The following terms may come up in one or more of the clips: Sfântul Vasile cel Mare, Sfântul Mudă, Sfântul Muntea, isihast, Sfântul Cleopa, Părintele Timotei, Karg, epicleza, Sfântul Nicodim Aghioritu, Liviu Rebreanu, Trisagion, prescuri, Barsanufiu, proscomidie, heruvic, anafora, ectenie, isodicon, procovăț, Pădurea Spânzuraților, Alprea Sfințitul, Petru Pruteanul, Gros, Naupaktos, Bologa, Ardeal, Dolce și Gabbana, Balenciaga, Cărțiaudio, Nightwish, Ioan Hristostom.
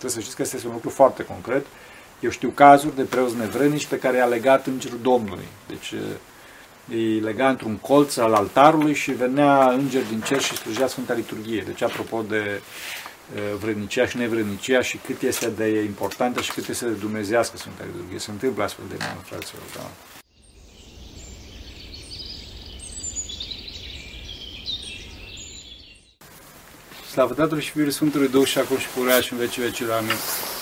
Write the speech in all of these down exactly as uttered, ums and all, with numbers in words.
Trebuie să știți că este un lucru foarte concret. Eu știu cazuri de preoți nevrenici pe care i-a legat Îngerul Domnului. Deci îi lega într-un colț al altarului și venea înger din cer și slujea Sfânta Liturghie. Deci apropo de vrenicia și nevrenicia și cât este de importantă și cât este de dumnezească Sfânta Liturghie. Se întâmplă astfel de mână, fraților. Da. Slavă Tatălui și Fiului Sfântului Duh și acum și pururea și în vecii vecilor. Amin.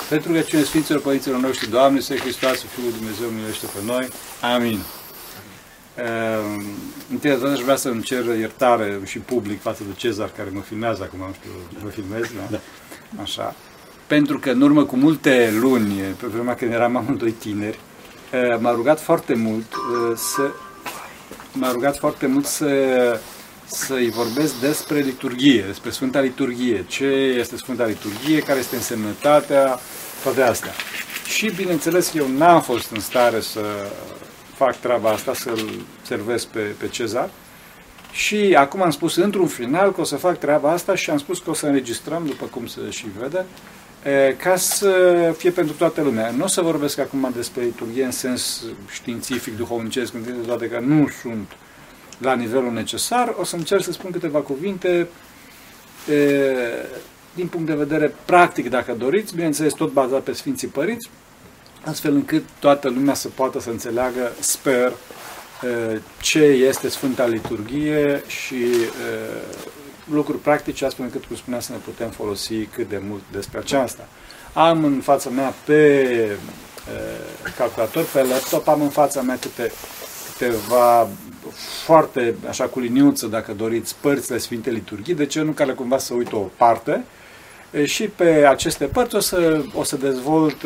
Pentru rugăciune Sfinților Părinților noștri, Doamne, Iisuse Hristoase, Fiul Dumnezeu, miluiește pe noi. Amin. Uh, întâi de toate aș vrea să-mi cer iertare și public față de Cezar, care mă filmează acum, nu știu, vă filmez, da? Da. Așa. Pentru că în urmă cu multe luni, pe vremea când eram amândoi tineri, uh, m-a rugat foarte mult uh, să... m-a rugat foarte mult să... să-i vorbesc despre liturghie, despre Sfânta Liturghie, ce este Sfânta Liturghie, care este însemnătatea, toate astea. Și, bineînțeles, eu n-am fost în stare să fac treaba asta, să-l servesc pe, pe Cezar. Și acum am spus, într-un final, că o să fac treaba asta și am spus că o să înregistrăm, după cum se și vede, ca să fie pentru toată lumea. Nu o să vorbesc acum despre liturghie în sens științific, duhovnicesc, întâi de toate că nu sunt la nivelul necesar, o să încerc să spun câteva cuvinte e, din punct de vedere practic, dacă doriți, bineînțeles tot bazat pe Sfinții Părinți, astfel încât toată lumea să poată să înțeleagă, sper, e, ce este Sfânta Liturghie și e, lucruri practice, astfel încât, cum spunea, să ne putem folosi cât de mult despre aceasta. Am în fața mea pe e, calculator, pe laptop, am în fața mea câte câteva foarte, așa cu liniuță, dacă doriți, părțile Sfintei Liturghii, de ce nu care cumva să uit o parte și pe aceste părți o să, o să dezvolt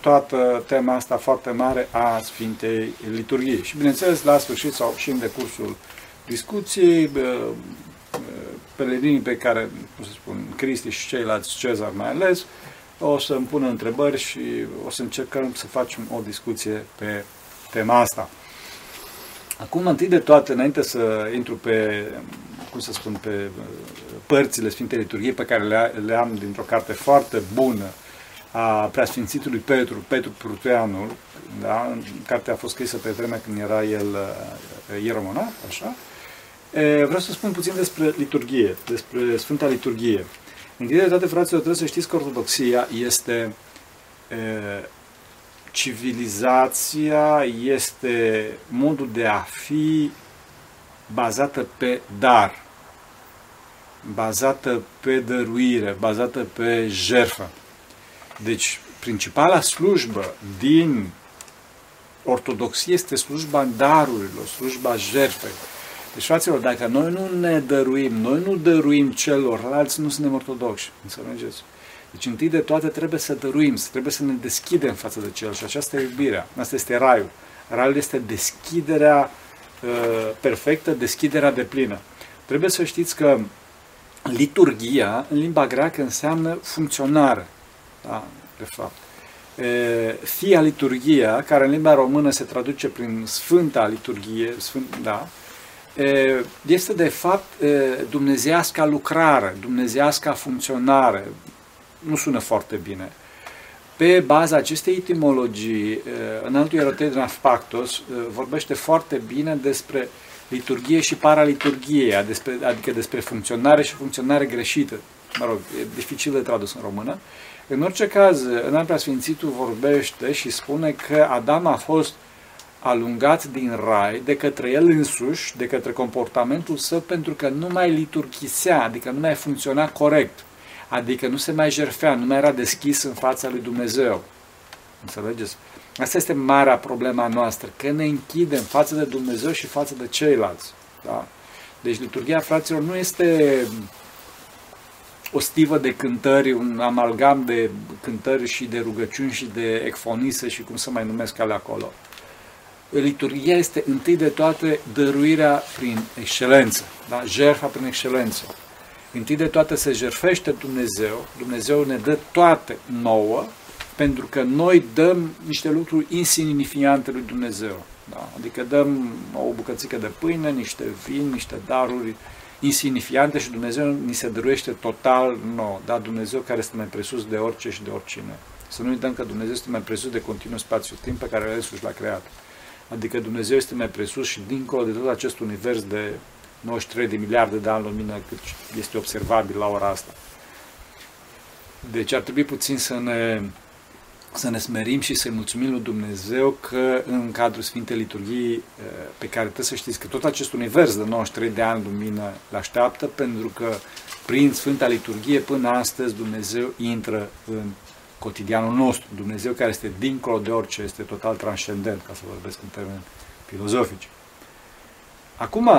toată tema asta foarte mare a Sfintei Liturghii. Și bineînțeles, la sfârșit sau și în decursul discuției, pelerinii pe care, cum să spun, Cristi și ceilalți, Cezar mai ales, o să îmi pună întrebări și o să încercăm să facem o discuție pe tema asta. Acum, întâi de toate, înainte să intru pe, cum să spun, pe părțile Sfintei Liturghii pe care le am dintr-o carte foarte bună a Preasfințitului Petru, Petru Pruteanul, da? Cartea a fost scrisă pe vremea când era el ieromonah, așa, e, vreau să spun puțin despre liturghie, despre Sfânta Liturghie. Întâi de toate, fraților, trebuie să știți că Ortodoxia este e, civilizația, este modul de a fi bazată pe dar, bazată pe dăruire, bazată pe jertfă. Deci, principala slujbă din Ortodoxie este slujba darurilor, slujba jertfei. Deci, fraților, dacă noi nu ne dăruim, noi nu dăruim celorlalți, nu suntem ortodoxi. Înțelegeți? Deci, întâi de toate, trebuie să dăruim, trebuie să ne deschidem față de cel și aceasta e iubirea, asta este raiul. Raiul este deschiderea uh, perfectă, deschiderea deplină. Trebuie să știți că liturghia, în limba greacă, înseamnă funcționare, da, de fapt. E, fia liturghia, care în limba română se traduce prin Sfânta Liturghie, sfânt, da, e, este, de fapt, e, dumnezeiasca lucrare, dumnezeiasca funcționare. Nu sună foarte bine. Pe baza acestei etimologii, înaltul ierotei de Naupaktos vorbește foarte bine despre liturghie și paraliturghie, adică despre funcționare și funcționare greșită. Mă rog, e dificil de tradus în română. În orice caz, Alprea Sfințitul vorbește și spune că Adam a fost alungat din rai de către el însuși, de către comportamentul său, pentru că nu mai liturghisea, adică nu mai funcționa corect. Adică nu se mai jertfea, nu mai era deschis în fața lui Dumnezeu. Înțelegeți? Asta este marea problema noastră, că ne închidem față de Dumnezeu și față de ceilalți. Da? Deci liturghia, fraților, nu este o stivă de cântări, un amalgam de cântări și de rugăciuni și de ecfonise și cum să mai numesc alea acolo. Liturghia este întâi de toate dăruirea prin excelență, da? Jertfa prin excelență. Întâi de toate se jertfește Dumnezeu, Dumnezeu ne dă toate nouă, pentru că noi dăm niște lucruri insignifiante lui Dumnezeu. Da? Adică dăm o bucățică de pâine, niște vin, niște daruri, insignifiante și Dumnezeu ni se dăruiește total nou. Da? Dumnezeu care este mai presus de orice și de oricine. Să nu uităm că Dumnezeu este mai presus de continuu spațiu-timp pe care El însuși l-a creat. Adică Dumnezeu este mai presus și dincolo de tot acest univers de nouăzeci și trei de miliarde de ani lumină cât este observabil la ora asta. Deci ar trebui puțin să ne, să ne smerim și să-i mulțumim lui Dumnezeu că în cadrul Sfintei Liturghii, pe care trebuie să știți că tot acest univers de nouăzeci și trei de ani lumină le așteaptă, pentru că prin Sfânta Liturghie până astăzi Dumnezeu intră în cotidianul nostru. Dumnezeu care este dincolo de orice, este total transcendent, ca să vorbesc în termeni filozofici. Acum,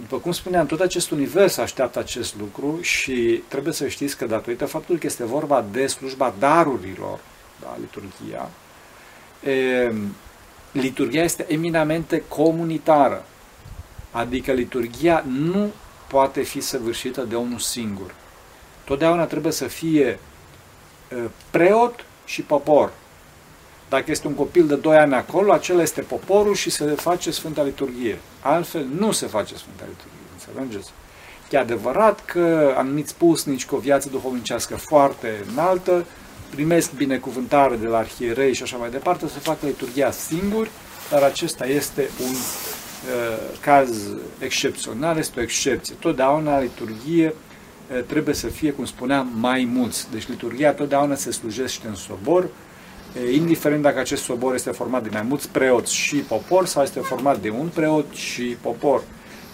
după cum spuneam, tot acest univers așteaptă acest lucru și trebuie să știți că datorită faptului că este vorba de slujba darurilor, da, liturghia, e, liturghia este eminamente comunitară, adică liturghia nu poate fi săvârșită de unul singur. Totdeauna trebuie să fie preot și popor. Dacă este un copil de doi ani acolo, acela este poporul și se face Sfânta Liturghie. Altfel nu se face Sfânta Liturghie, înțelegeți? E adevărat că anumiți pusnici cu o viață duhovnicească foarte înaltă primesc binecuvântare de la arhierei și așa mai departe, să facă liturghia singuri, dar acesta este un uh, caz excepțional, este o excepție. Totdeauna liturghie uh, trebuie să fie, cum spuneam, mai mulți. Deci liturghia totdeauna se slujește în sobor, indiferent dacă acest sobor este format de mai mulți preoți și popor sau este format de un preot și popor.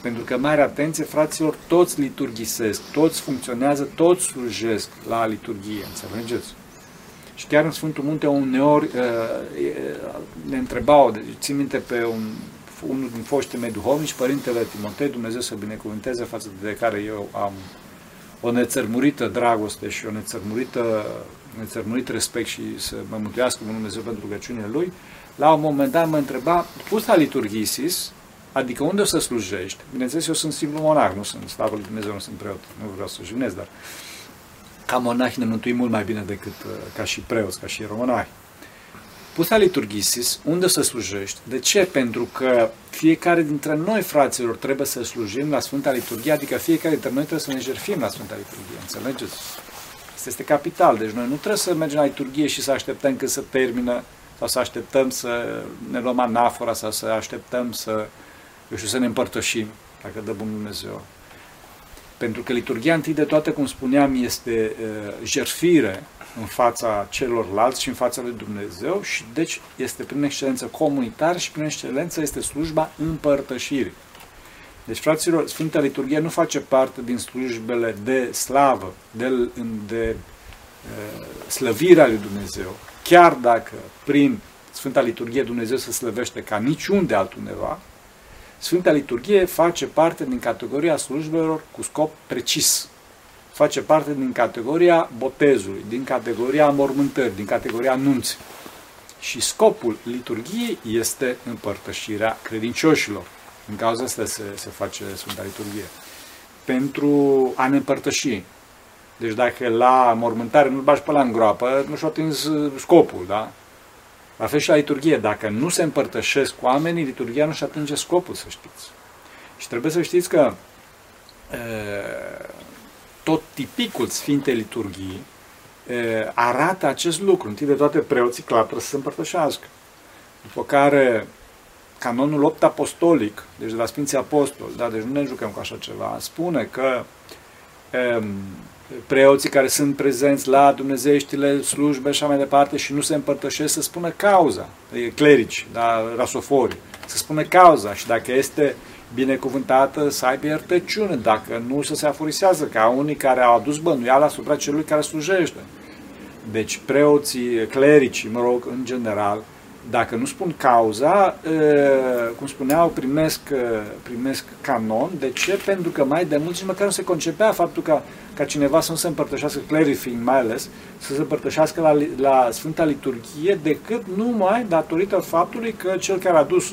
Pentru că, mare atenție, fraților, toți liturghisesc, toți funcționează, toți slujesc la liturghie, înțelegeți? Și chiar în Sfântul Muntea uneori ne întrebau, țin minte pe un, unul din foștii mei duhovnici, Părintele Timotei, Dumnezeu să binecuvânteze, față de care eu am o nețărmurită dragoste și o nețărmurită nețărmurit respect și să mă mântuiască Bunul Dumnezeu pentru rugăciunile Lui, la un moment dat mă întreba, pusta liturghisis, adică unde o să slujești? Bineînțeles, eu sunt simplu monah, nu sunt slavă lui Dumnezeu, nu sunt preot, nu vreau să jignesc, dar ca monahi ne mântuim mult mai bine decât ca și preoți, ca și ieromonahi. Pusta liturghisis, unde o să slujești? De ce? Pentru că fiecare dintre noi, fraților, trebuie să slujim la Sfânta Liturghie, adică fiecare dintre noi trebuie să ne jertfim la Sfânta Liturghie, înțelegeți? Este capital, deci noi nu trebuie să mergem la liturghie și să așteptăm când se termină sau să așteptăm să ne luăm anafora sau să așteptăm să, eu știu, să ne împărtășim, dacă dă Bunul Dumnezeu. Pentru că liturghia întâi de toate, cum spuneam, este uh, jertfire în fața celorlalți și în fața lui Dumnezeu și deci este prin excelență comunitar și prin excelență este slujba împărtășirii. Deci, fraților, Sfânta Liturghie nu face parte din slujbele de slavă, de, de uh, slăvirea lui Dumnezeu, chiar dacă prin Sfânta Liturghie Dumnezeu se slăvește ca niciunde altundeva, Sfânta Liturghie face parte din categoria slujbelor cu scop precis. Face parte din categoria botezului, din categoria mormântării, din categoria nunții. Și scopul liturghiei este împărtășirea credincioșilor. În cauza asta se, se face Sfânta Liturghie. Pentru a ne împărtăși. Deci dacă la mormântare nu-l bagi pe ăla în groapă, nu și-a atins scopul, da? La fel și la liturghie. Dacă nu se împărtășesc cu oamenii, liturghia nu-și atinge scopul, să știți. Și trebuie să știți că e, tot tipicul Sfintei Liturghii e, arată acest lucru. Întâi de toate preoții clatră să se împărtășească. După care Canonul opt apostolic, deci de la Sfinții Apostoli, da, deci nu ne jucăm cu așa ceva, spune că e, preoții care sunt prezenți la dumnezeieștile slujbe și așa mai departe și nu se împărtășesc să spună cauza, clerici, da, rasofori, să spună cauza și dacă este binecuvântată să aibă iertăciune, dacă nu să se afurisează ca unii care au adus bănuiala asupra celui care slujește. Deci preoții, clericii, mă rog, în general, dacă nu spun cauza, cum spuneau, primesc, primesc canon. De ce? Pentru că mai de mult și măcar nu se concepea faptul că, ca cineva să nu se împărtășească, clerifing mai ales, să se împărtășească la, la Sfânta Liturghie, decât numai datorită faptului că cel care a dus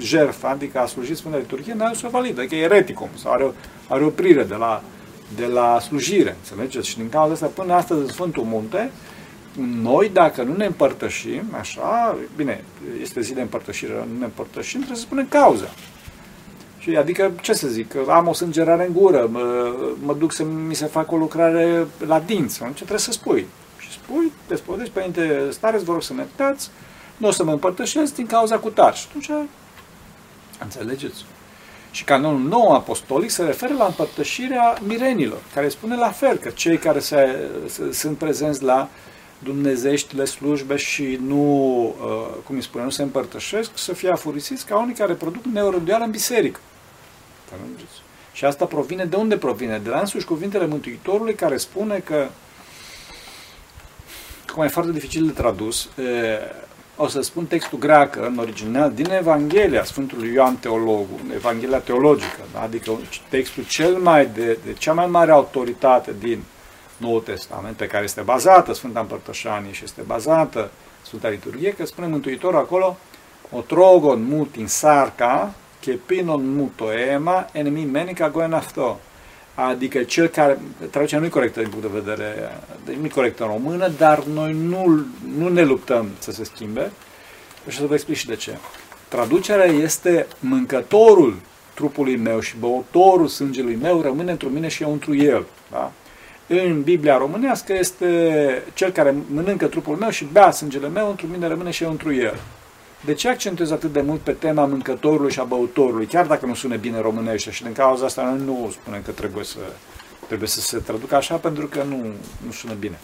jertfa, adică a slujit Sfânta Liturghie, n-a dus-o validă, că e ereticum, sau are o, are o oprire de la, de la slujire, înțelegeți? Și din cauza asta, până astăzi, în Sfântul Munte, noi, dacă nu ne împărtășim, așa, bine, este zi de împărtășire, nu ne împărtășim, trebuie să spunem cauza. Și adică, ce să zic, am o sângerare în gură, mă, mă duc să mi se facă o lucrare la dinți, ce trebuie să spui. Și spui, despădești, Părinte Stareț, vă rog să mă iertați, nu o să mă împărtășesc din cauza cu tare. Și atunci, înțelegeți. Și canonul nou apostolic se referă la împărtășirea mirenilor, care spune la fel, că cei care se, se, sunt prezenți la dumnezeștile slujbe și nu, cum îi spune, nu se împărtășesc, să fie afurisiți ca unii care produc neorânduială în biserică. Și asta provine, de unde provine? De la însuși cuvintele Mântuitorului, care spune că, cum e foarte dificil de tradus, e, o să spun textul greacă, în original, din Evanghelia Sfântului Ioan Teologul, Evanghelia teologică, da? Adică textul cel mai de, de cea mai mare autoritate din Noul Testament, pe care este bazată Sfânta Împărtășanie și este bazată Sfânta Liturghie, că spune Mântuitorul acolo, otrogon mutin sarca, chepinon mutoema, enemi menica goenafto. Adică cel care, traducerea nu-i corectă din punct de vedere, nu-i corectă în română, dar noi nu, nu ne luptăm să se schimbe. Și să vă explic și de ce. Traducerea este mâncătorul trupului meu și băutorul sângelui meu rămâne într-un mine și eu întru el. Da? În Biblia românească este cel care mănâncă trupul meu și bea sângele meu, întru mine rămâne și eu întru el. De ce accentuez atât de mult pe tema mâncătorului și a băutorului, chiar dacă nu sună bine românește? Și din cauza asta noi nu spunem că trebuie să, trebuie să se traducă așa, pentru că nu, nu sună bine.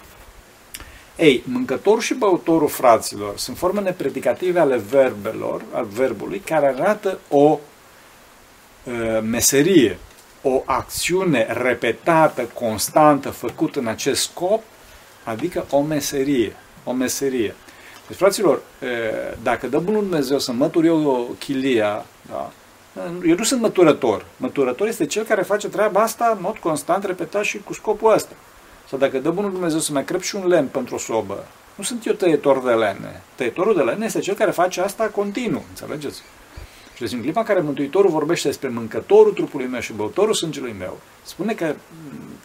Ei, mâncătorul și băutorul, fraților, sunt formele predicative ale verbelor, al verbului, care arată o e, meserie, o acțiune repetată, constantă, făcută în acest scop, adică o meserie, o meserie. Deci, fraților, dacă dă bunul Dumnezeu să mătur eu chilia, da, eu nu sunt măturător. Măturător este cel care face treaba asta în mod constant, repetat și cu scopul ăsta. Sau dacă dă bunul Dumnezeu să mai crep și un lemn pentru o sobă, nu sunt eu tăietor de lemne. Tăietorul de lemne este cel care face asta continuu, înțelegeți? Și deci în clipa în care Mântuitorul vorbește despre mâncătorul trupului meu și băutorul sângelui meu, spune că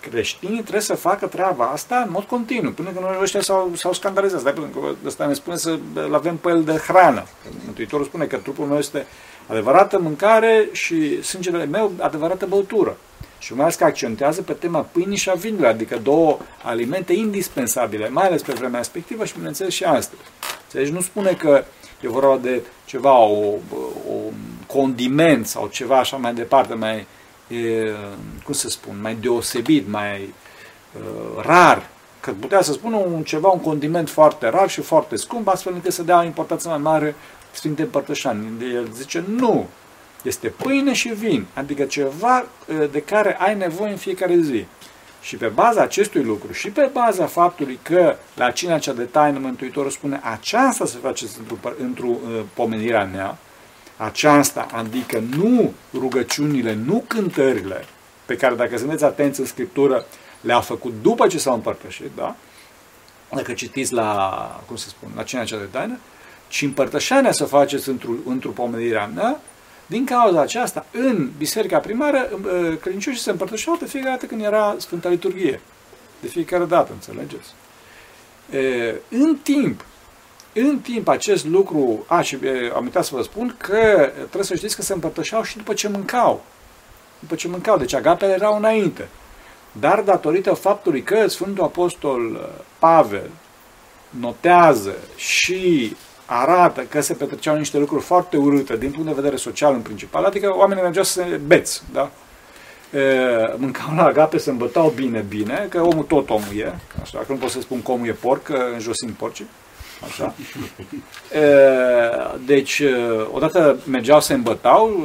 creștinii trebuie să facă treaba asta în mod continuu, până când noi ăștia s-au, s-au scandalizat. Dar pentru că ăsta ne spune să-l avem pe el de hrană. Mântuitorul spune că trupul meu este adevărată mâncare și sângele meu adevărată băutură. Și mai ales că accentează pe tema pâinii și a vinului, adică două alimente indispensabile, mai ales pe vremea respectivă și, bineînțeles, și astăzi. Deci nu spune că e vorba de ceva, o, o condiment sau ceva așa mai departe, mai, e, cum să spun, mai deosebit, mai e, rar. Că putea să spună un ceva, un condiment foarte rar și foarte scump, astfel încât să dea o importanță mai mare Sfinte Împărtășanii. El zice, nu, este pâine și vin, adică ceva de care ai nevoie în fiecare zi. Și pe baza acestui lucru și pe baza faptului că la cina cea de taină Mântuitorul spune aceasta se face într-o într pomenirea mea, aceasta, adică nu rugăciunile, nu cântările, pe care dacă sunteți atenți în Scriptură le-a făcut după ce s-au împărtășit, da? Dacă citiți la, cum se spun, la cina cea de taină, ci împărtășania să faceți într-o într pomenirea mea. Din cauza aceasta, în biserica primară, credincioșii se împărtășeau de fiecare dată când era Sfânta Liturghie. De fiecare dată, înțelegeți? E, în timp, în timp acest lucru, a, și e, am uitat să vă spun că trebuie să știți că se împărtășeau și după ce mâncau. După ce mâncau, deci agapele erau înainte. Dar datorită faptului că Sfântul Apostol Pavel notează și arată că se petreceau niște lucruri foarte urâte din punct de vedere social în principal, adică oamenii mergeau să se beți, da? E, mâncau la agape, se îmbătau bine, bine, că omul tot omul e, așa, că nu pot să spun că omul e porc, că înjosim porcii, așa. E, deci, odată mergeau să se îmbătau,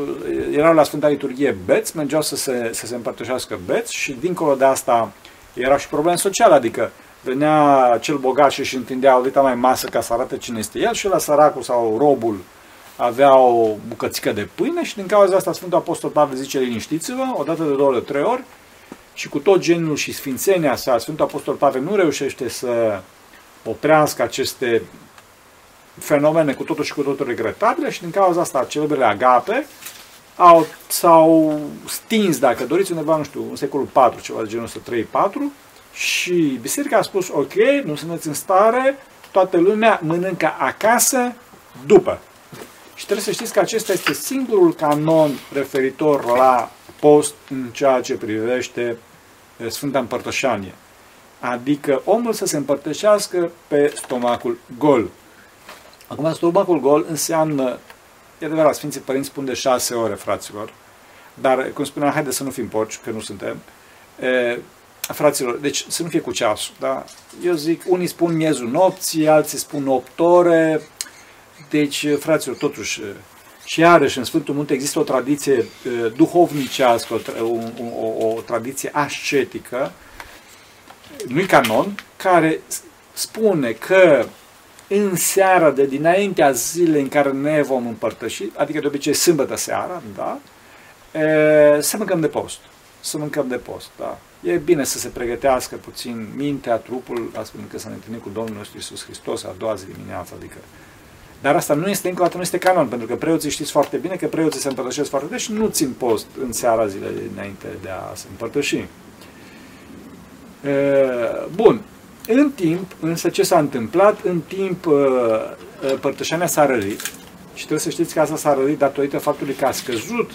erau la Sfânta Liturghie beți, mergeau să se, să se împărtășească beți și dincolo de asta erau și probleme sociale, adică venea cel bogat și își întindea o mai masă ca să arate cine este el și la săracul sau robul avea o bucățică de pâine și din cauza asta Sfântul Apostol Pavel zice liniștiți-vă, o dată de două, de trei ori și cu tot genul și sfințenia sa, Sfântul Apostol Pavel nu reușește să oprească aceste fenomene cu totul și cu totul regretabile și din cauza asta celebrele agape au, s-au stins, dacă doriți, undeva, nu știu, în secolul patru, ceva de genul unu trei patru. Și biserica a spus, ok, nu sunteți în stare, toată lumea mănâncă acasă, după. Și trebuie să știți că acesta este singurul canon referitor la post în ceea ce privește Sfânta Împărtășanie. Adică omul să se împărtășească pe stomacul gol. Acum, stomacul gol înseamnă, e adevărat, Sfinții Părinți spun de șase ore, fraților, dar, cum spuneam, haideți să nu fim porci, că nu suntem, e, fraților, deci să nu fie cu ceasul, da? Eu zic, unii spun miezul nopții, alții spun opt ore, deci, fraților, totuși, și iarăși, în Sfântul Munte există o tradiție e, duhovnicească, o, o, o tradiție ascetică, nu-i canon, care spune că în seara de dinaintea zilei în care ne vom împărtăși, adică de obicei sâmbătă seara, da, e, să mâncăm de post. Să mâncăm de post, da. E bine să se pregătească puțin mintea, trupul, astfel încât să ne întâlnim cu Domnul nostru Iisus Hristos a doua zi dimineața, adică. Dar asta nu este, încă o dată, nu este canon, pentru că preoții știți foarte bine că preoții se împărtășesc foarte des și nu țin post în seara zilei înainte de a se împărtăși. Bun. În timp, însă ce s-a întâmplat? În timp, părtășania s-a rărit și trebuie să știți că asta s-a rărit datorită faptului că a scăzut,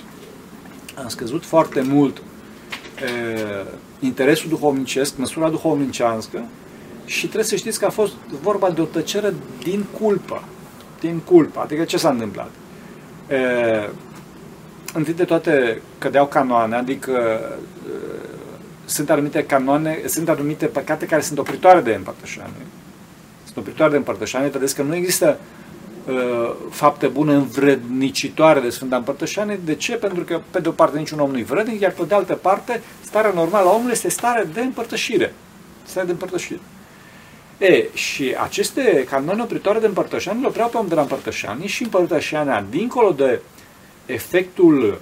a scăzut foarte mult e, interesul duhovnicesc, măsura duhovnicească și trebuie să știți că a fost vorba de o tăcere din culpă. Din culpă. Adică ce s-a întâmplat? E, întâi de toate cădeau canoane, adică e, sunt anumite canoane, sunt anumite păcate care sunt opritoare de împărtășanie. Sunt opritoare de împărtășanie, vedeți că nu există uh, fapte bune învrednicitoare de Sfânta Împărtășanie. De ce? Pentru că, pe de o parte, niciun om nu-i vrednic, iar pe de altă parte, starea normală a omului este stare de împărtășire. Stare de împărtășire. E, și aceste canoane opritoare de împărtășanie le opreau pe om de la împărtășanie și împărtășania, dincolo de efectul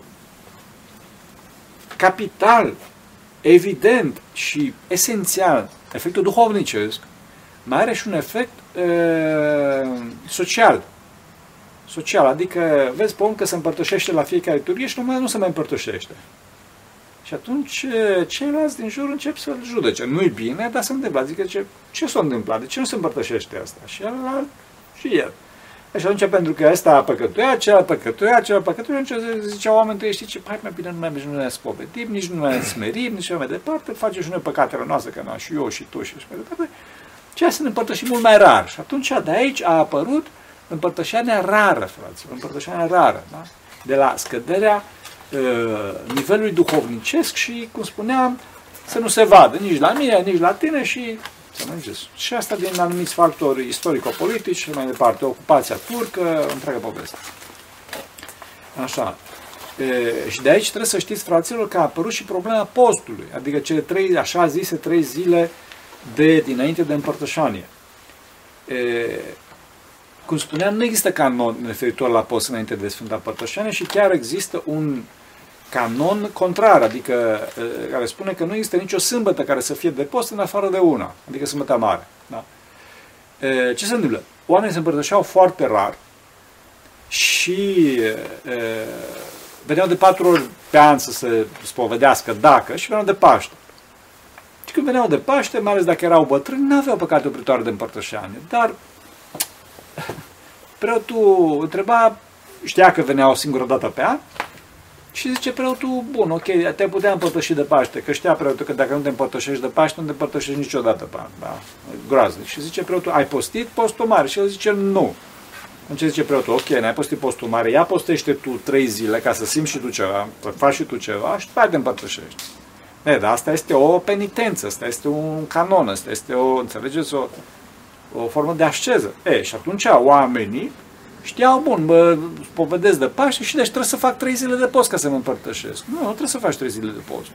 capital, evident și esențial, efectul duhovnicesc, mai are și un efect e, social. Social, adică vezi pe om că se împărtășește la fiecare liturghie și numai nu se mai împărtășește. Și atunci ceilalți din jur încep să-l judece. Nu-i bine, dar se întâmplă. Adică ce, ce s-a întâmplat? De ce nu se împărtășește asta? Și el, și el. Și atunci, pentru că ăsta păcătuia, celălalt păcătuia, celălalt păcătuia, atunci ziceau oamenii tăi, știi ce, hai mai bine, nu mai mergem, nu ne spovedim, nici nu ne smerim, nici mai departe, facem și noi păcatele noastre, că nu, și eu, și tu, și așa mai departe, ceea să ne împărtășim mult mai rar. Și atunci, de aici a apărut împărtășania rară, fraților, împărtășania rară, da? De la scăderea uh, nivelului duhovnicesc și, cum spuneam, să nu se vadă nici la mine, nici la tine și... Și asta din anumiți factori istorico-politici și mai departe, ocupația turcă, întreaga poveste. Așa. E, și de aici trebuie să știți, fraților, că a apărut și problema postului, adică cele trei, așa zise, trei zile de dinainte de împărtășanie. E, cum spuneam, nu există canon referitor la post înainte de Sfânta Împărtășanie și chiar există un canon contrar, adică care spune că nu există nicio sâmbătă care să fie de post în afară de una, adică sâmbăta mare. Da? E, ce se întâmplă? Oamenii se împărtășeau foarte rar și e, veneau de patru ori pe an să se spovedească, dacă, și veneau de Paște. Și când veneau de Paște, mai ales dacă erau bătrâni, nu aveau păcate opritoare de împărtășanie, dar preotul întreba, știa că venea o singură dată pe an, și zice preotul, bun, ok, te-ai putea împărtăși de Paște, că știa preotul că dacă nu te împărtășești de Paște, nu te împărtășești niciodată pe an, da? Groaznic. Și zice preotul, ai postit postul mare? Și el zice, nu. Deci zice preotul, ok, n-ai postit postul mare, ia postește tu trei zile ca să simți și tu ceva, să faci și tu ceva și hai te împărtășești. Ne, dar asta este o penitență, asta este un canon, asta este o, înțelegeți, o, o formă de asceză. E, și atunci oamenii știau, bun, mă spovedesc de Paște și deci trebuie să fac trei zile de post ca să mă împărtășesc. Nu, nu trebuie să faci trei zile de post.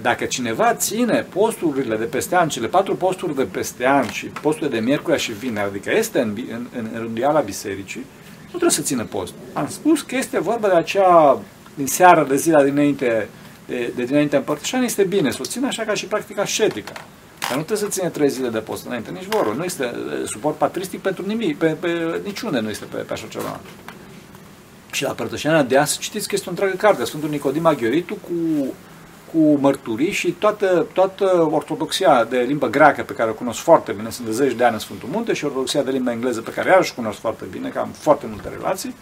Dacă cineva ține posturile de peste an, cele patru posturi de peste an și posturile de miercurea și vineri, adică este în, în, în rânduiala bisericii, nu trebuie să țină post. Am spus că este vorba de acea, din seara de zila dinainte, de, de dinainte împărtășanie, este bine să o țină așa ca și practica ascetică. Dar nu trebuie să ține trei zile de post înainte, nici vorul. Nu este suport patristic pentru nimic, pe, pe, niciunde nu este pe, pe așa ceva. Și la Părtășania de azi, știți că este o întreagă carte, Sfântul Nicodim Aghioritu, cu, cu mărturii și toată, toată ortodoxia de limbă greacă pe care o cunosc foarte bine, sunt de zeci de ani în Sfântul Munte, și ortodoxia de limbă engleză pe care iarăși cunosc foarte bine, că am foarte multe relații,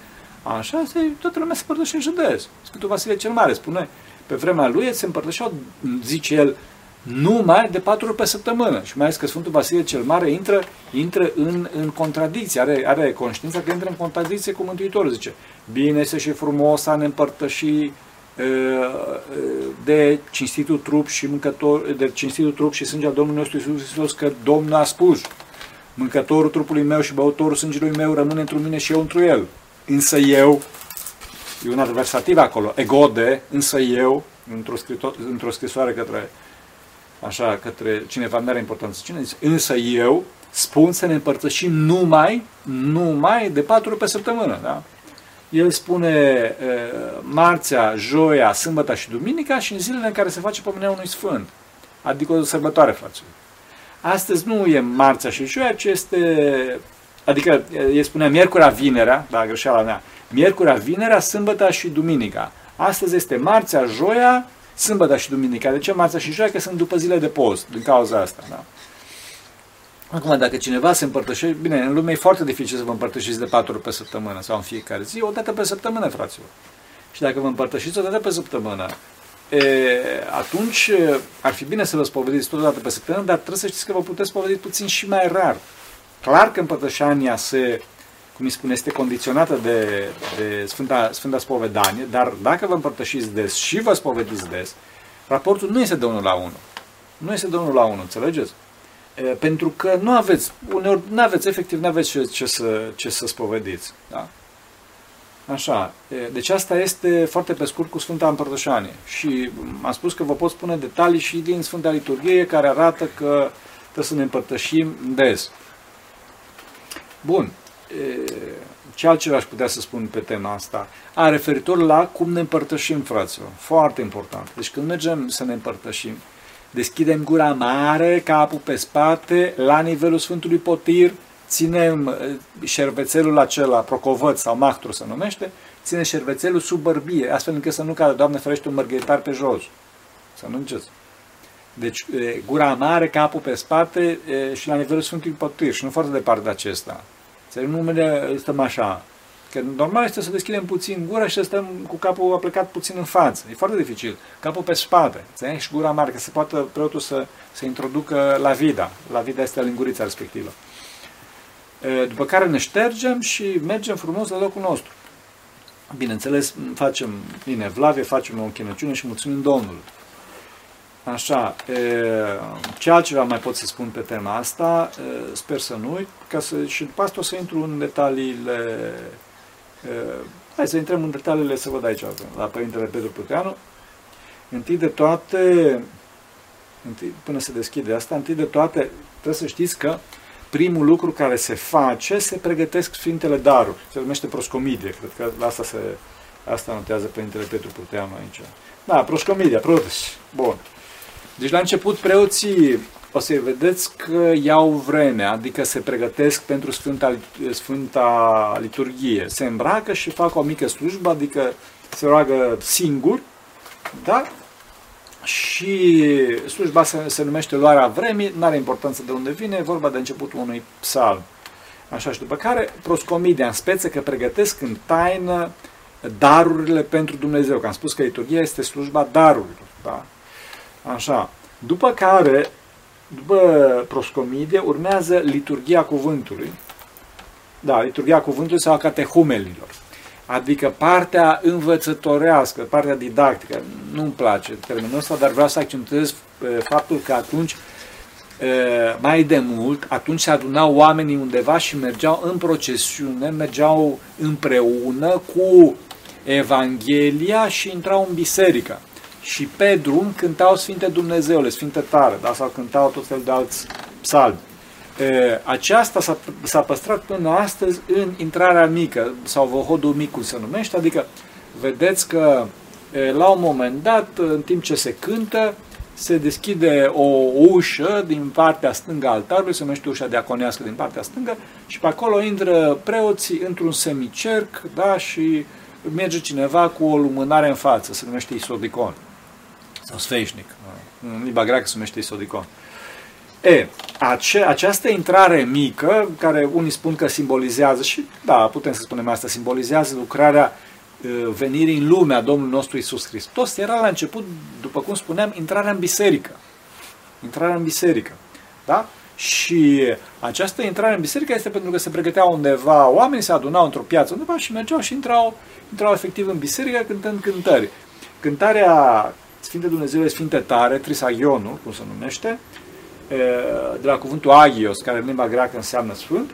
așa, se, toată lumea se părtășește în județ. Sfântul Vasile cel Mare spune, pe vremea lui se împărtășeau, zice el, numai de patru ori pe săptămână. Și mai ales că Sfântul Vasile cel Mare intră, intră în, în contradicție, are, are conștiința că intră în contradicție cu Mântuitorul. Zice, bine este și frumos a ne împărtăși de cinstitul trup și mâncător, de cinstitul trup și sânge al Domnului nostru Iisus Hristos, că Domnul a spus, mâncătorul trupului meu și băutorul sângelui meu rămâne întru mine și eu întru el. Însă eu, e un adversativ acolo, egode, însă eu, într-o într-o scrisoare către, așa, către cineva, nu are importanță cine, zice, însă eu spun să ne împărtășim numai, numai de patru ori pe săptămână, da? El spune marțea, joia, sâmbăta și duminica și în zilele în care se face pomenirea unui sfânt. Adică o sărbătoare, fraților. Astăzi nu e marțea și joia, ci este... Adică, el spunea miercurea, vinerea, da, greșeala mea, miercurea, vinerea, sâmbăta și duminica. Astăzi este marțea, joia, sâmbăta și duminica. De ce marțea și joia? Că sunt după zile de post, din cauza asta, da. Acum, dacă cineva se împărtășește, bine, în lume e foarte dificil să vă împărtășiți de patru ori pe săptămână sau în fiecare zi, o dată pe săptămână, fraților. Și dacă vă împărtășiți o dată pe săptămână, e, atunci ar fi bine să vă spovediți tot o dată pe săptămână, dar trebuie să știți că vă puteți spovedi puțin și mai rar. Clar că împărtășania se, cum îi spune, este condiționată de, de Sfânta, Sfânta Spovedanie, dar dacă vă împărtășiți des și vă spovediți des, raportul nu este de unul la unul. Nu este de unul la unul, înțelegeți? Pentru că nu aveți, uneori nu aveți, efectiv nu aveți ce, ce, să, ce să spovediți. Da? Așa, deci asta este foarte pe scurt cu Sfânta Împărtășanie. Și am spus că vă pot spune detalii și din Sfânta Liturghie care arată că trebuie să ne împărtășim des. Bun, ce altceva aș putea să spun pe tema asta? A, referitor la cum ne împărtășim, fraților, foarte important. Deci când mergem să ne împărtășim, deschidem gura mare, capul pe spate, la nivelul Sfântului Potir, ținem șervețelul acela, procovăț sau mahtru se numește, ține șervețelul sub bărbie, astfel încât să nu cadă, Doamne ferește, un mărgheritar pe jos. Să nu înceți. Deci, e, gura mare, capul pe spate e, și la nivelul Sfântului Potir și nu foarte departe de acesta. Numele stăm așa. Că normal este să deschidem puțin gura și să stăm cu capul aplecat puțin în față. E foarte dificil. Capul pe spate. Ține și gura mare, că se poate preotul să se introducă la vida. La vida este lingurița respectivă. După care ne ștergem și mergem frumos la locul nostru. Bineînțeles, facem din evlavie, facem o închinăciune și mulțumim Domnului. Așa, ce altceva mai pot să spun pe tema asta? Sper să nu uit, ca să, și după asta o să intru în detaliile... Hai să intrăm în detaliile, să văd aici, la Părintele Petru Pruteanul. Întâi de toate, întâi, până se deschide asta, întâi de toate trebuie să știți că primul lucru care se face, se pregătesc Sfintele Daruri. Se numește proscomidie, cred că la asta, se, asta notează Părintele Petru Pruteanul aici. Da, proscomidia, produs. Bun. Deci la început preoții, o să-i vedeți că iau vreme, adică se pregătesc pentru Sfânta, Sfânta Liturghie. Se îmbracă și fac o mică slujbă, adică se roagă singur, da? Și slujba se, se numește luarea vremii, nu are importanță de unde vine, e vorba de începutul unui psalm. Așa, și după care proscomidia în speță, că pregătesc în taină darurile pentru Dumnezeu. Că am spus că liturghia este slujba darurilor, da? Așa, după care... După proscomidie urmează liturghia cuvântului. Da, liturghia cuvântului sau a catehumenilor. Adică partea învățătorească, partea didactică. Nu-mi place termenul ăsta, dar vreau să accentuez faptul că atunci, mai de mult, atunci se adunau oamenii undeva și mergeau în procesiune, mergeau împreună cu Evanghelia și intrau în biserică. Și pe drum cântau Sfinte Dumnezeule, Sfinte Tare, da? Sau cântau tot felul de alți psalmi. E, aceasta s-a, s-a păstrat până astăzi în intrarea mică, sau vohodul micul se numește, adică vedeți că e, la un moment dat, în timp ce se cântă, se deschide o ușă din partea stângă a altarului, se numește ușa diaconească din partea stângă, și pe acolo intră preoții într-un semicerc, da? Și merge cineva cu o lumânare în față, se numește isodicon. sau sfeșnic. În limba greacă se numește isodicon. E, ace, această intrare mică, care unii spun că simbolizează, și da, putem să spunem asta, simbolizează lucrarea venirii în lume a Domnului nostru Iisus Hristos, era la început, după cum spuneam, intrarea în biserică. Intrarea în biserică. Da? Și această intrare în biserică este pentru că se pregăteau undeva, oamenii se adunau într-o piață undeva și mergeau și intrau, intrau efectiv în biserică cântând cântări. Cântarea Sfinte Dumnezeu, Sfinte Tare, Trisagionul, cum se numește, de la cuvântul agios, care în limba greacă înseamnă sfânt,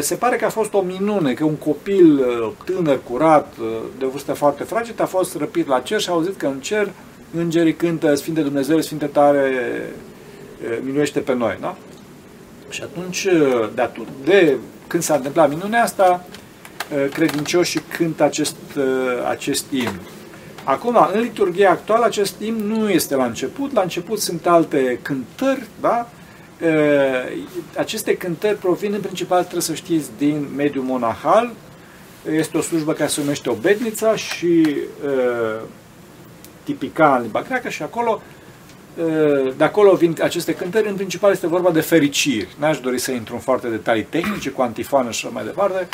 se pare că a fost o minune, că un copil tânăr, curat, de vârstă foarte fragedă, a fost răpit la cer și a auzit că în cer îngerii cântă Sfinte Dumnezeu, Sfinte Tare, minuiește pe noi, da? Și atunci, de, atunci, de când s-a întâmplat minunea asta, credincioșii cântă acest, acest imn. Acum, în liturghia actuală, acest imn nu este la început. La început sunt alte cântări, da? Aceste cântări provin în principal, trebuie să știți, din mediul monahal. Este o slujbă care se numește obednița și tipica în limba greacă și acolo de acolo vin aceste cântări. În principal este vorba de fericiri. N-aș dori să intru în foarte detalii tehnice, cu antifoană și așa mai departe.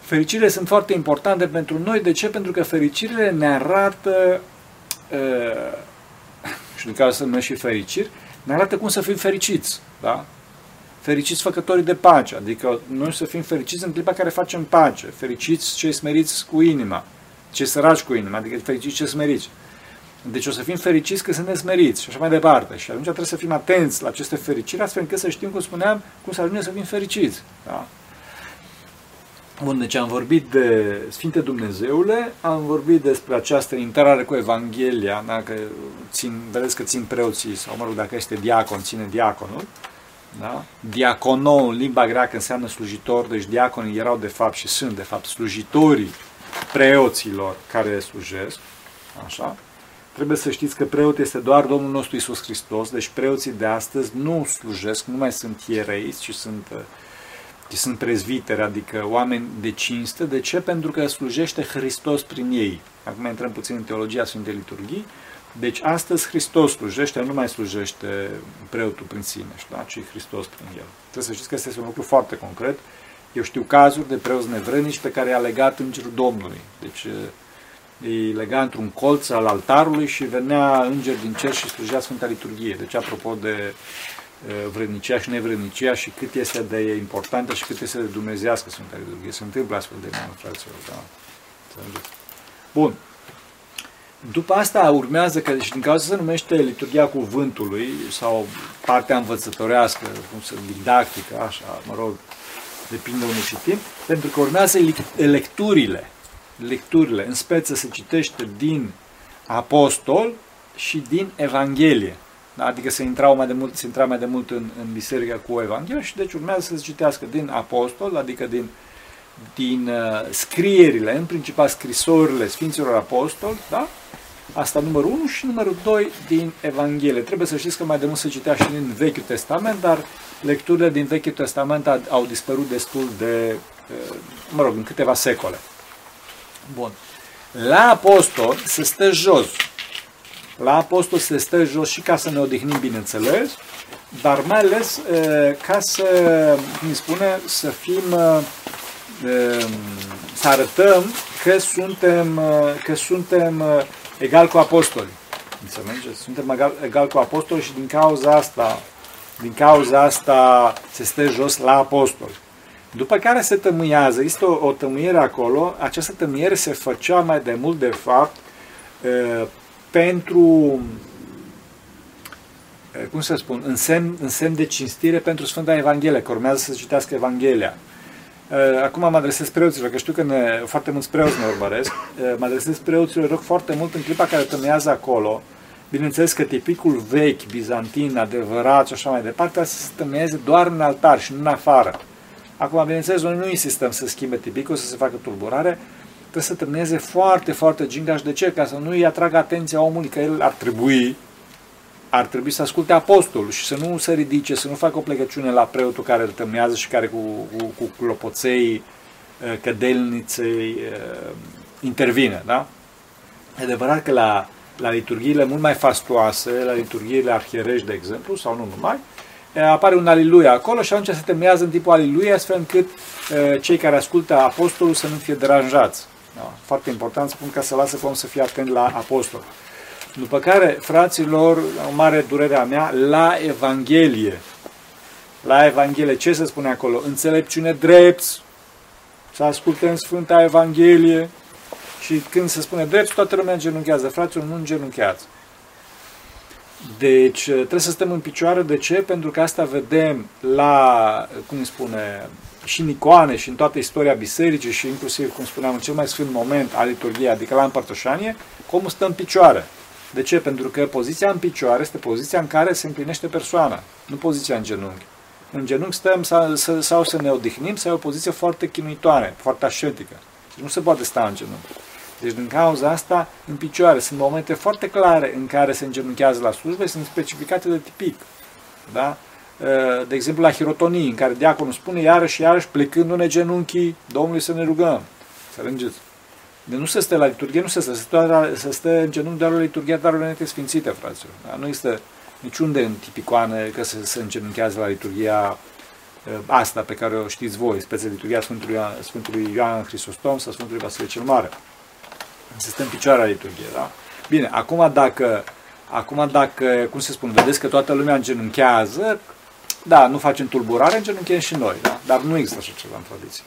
Fericirile sunt foarte importante pentru noi. De ce? Pentru că fericirile ne arată, uh, și de care să numesc și fericiri, ne arată cum să fim fericiți. Da? Fericiți făcătorii de pace. Adică noi să fim fericiți în clipa care facem pace. Fericiți cei smeriți cu inima. Cei săraci cu inima. Adică fericiți cei smeriți. Deci o să fim fericiți că suntem smeriți și așa mai departe. Și atunci trebuie să fim atenți la aceste fericiri, astfel încât să știm, cum spuneam, cum să ajungem să fim fericiți. Da? Bun, deci am vorbit de Sfinte Dumnezeule, am vorbit despre această intrare cu Evanghelia, dacă țin, vedeți că țin preoții, sau mă rog, dacă este diacon, ține diaconul. Da? Diaconou, în limba greacă, înseamnă slujitor, deci diaconii erau de fapt și sunt de fapt slujitorii preoților care slujesc, așa. Trebuie să știți că preot este doar Domnul nostru Iisus Hristos, deci preoții de astăzi nu slujesc, nu mai sunt ierei, ci sunt, ci sunt prezviteri, adică oameni de cinste. De ce? Pentru că slujește Hristos prin ei. Acum intrăm puțin în teologia Sfintei Liturghii. Deci astăzi Hristos slujește, nu mai slujește preotul prin sine, da? Ci Hristos prin el. Trebuie să știți că este un lucru foarte concret. Eu știu cazuri de preoți nevrănici pe care i-a legat Îngerul Domnului. Deci îi lega într-un colț al altarului și venea înger din cer și slujea Sfânta Liturghie. Deci, apropo de vrănicia și nevrănicia și cât este de importantă și cât este de dumnezească Sfânta Liturghie. Se întâmplă astfel de mână, fraților. Da. Bun. După asta urmează, că și din cauza se numește Liturghia Cuvântului sau partea învățătorească, cum se didactică, așa, mă rog, depinde unde și timp, pentru că urmează lecturile. Lecturile, în speță se citește din apostol și din Evanghelie. Adică se intra mai de mult, se intra mai de mult în, în biserică cu Evanghelie și deci urmează să se citească din apostol, adică din, din uh, scrierile, în principal scrisorile Sfinților Apostoli, da? Asta numărul unu și numărul doi din Evanghelie. Trebuie să știți că mai de mult se citea și din Vechiul Testament, dar lecturile din Vechiul Testament au dispărut destul de, uh, mă rog, în câteva secole. Bun. La apostol se stă jos. La apostol se stă jos și ca să ne odihnim, bineînțeles, dar mai ales e, ca să, cum spune, să fim, e, să arătăm că suntem, că suntem egal cu apostoli. Înțelegeți? Suntem egal, egal cu apostoli și din cauza asta, din cauza asta se stă jos la apostoli. După care se tămâiază, este o, o tămâiere acolo, această tămâiere se făcea mai de mult, de fapt, e, pentru, e, cum să spun, în semn, în semn de cinstire pentru Sfânta Evanghelie, că urmează să citească Evanghelia. E, acum mă adresez preoților, că știu că ne, foarte mulți preoți ne urmăresc, e, mă adresez preoților, rog foarte mult în clipa care tămâiază acolo, bineînțeles că tipicul vechi, bizantin, adevărat și așa mai departe, să se tămâieze doar în altar și nu în afară. Acum, bineînțeles, noi nu insistăm să schimbe tipicul, să se facă tulburare, trebuie să tămâieze foarte, foarte gingaș. De ce? Ca să nu îi atragă atenția omului că el ar trebui, ar trebui să asculte apostolul și să nu se ridice, să nu facă o plecăciune la preotul care îl tămâiază și care cu, cu, cu clopoței, cădelniței intervine, da? E adevărat că la la liturghiile mult mai fastoase, la liturghiile arhierești, de exemplu, sau nu numai, apare un aliluia acolo și atunci se temează în timpul aliluia, astfel încât cei care ascultă apostolul să nu fie deranjați. Da? Foarte important, spun, ca să lasă cum să fie atent la apostol. După care, fraților, o mare durere a mea, la Evanghelie. La Evanghelie, ce se spune acolo? Înțelepciune drept, să ascultăm Sfânta Evanghelie. Și când se spune drept, toată lumea îngenunchează. Fraților, nu îngenuncheați. Deci, trebuie să stăm în picioare. De ce? Pentru că asta vedem la, cum spune, și în icoane, și în toată istoria bisericii, și inclusiv, cum spuneam, în cel mai sfânt moment al liturghiei, adică la împărtășanie, cum stă în picioare. De ce? Pentru că poziția în picioare este poziția în care se împlinește persoana, nu poziția în genunchi. În genunchi stăm sau, sau să ne odihnim, sau e o poziție foarte chinuitoare, foarte ascetică. Deci nu se poate sta în genunchi. Deci din cauza asta, în picioare, sunt momente foarte clare în care se îngenunchează la slujbe, sunt specificate de tipic. Da? De exemplu, la hirotonie, în care diaconul spune iarăși și iarăși, plecându-ne genunchii, Domnului să ne rugăm. Înțelegeți? De nu se stă la liturghie, nu se stă, se stă, se stă în genunchi doar la liturghia darurilor nesfințite, fraților. Da? Nu există niciunde în tipicoane că se, se îngenunchează la liturghia asta pe care o știți voi, spre liturghia Sfântului Ioan, Sfântului Ioan Hristostom sau Sfântului Vasile cel Mare. Se stă în picioare la liturghie, da? Bine, acum dacă, acum dacă, cum se spune, vedeți că toată lumea îngenunchează, da, nu facem tulburare, îngenunchem și noi, da? Dar nu există așa ceva în tradiție.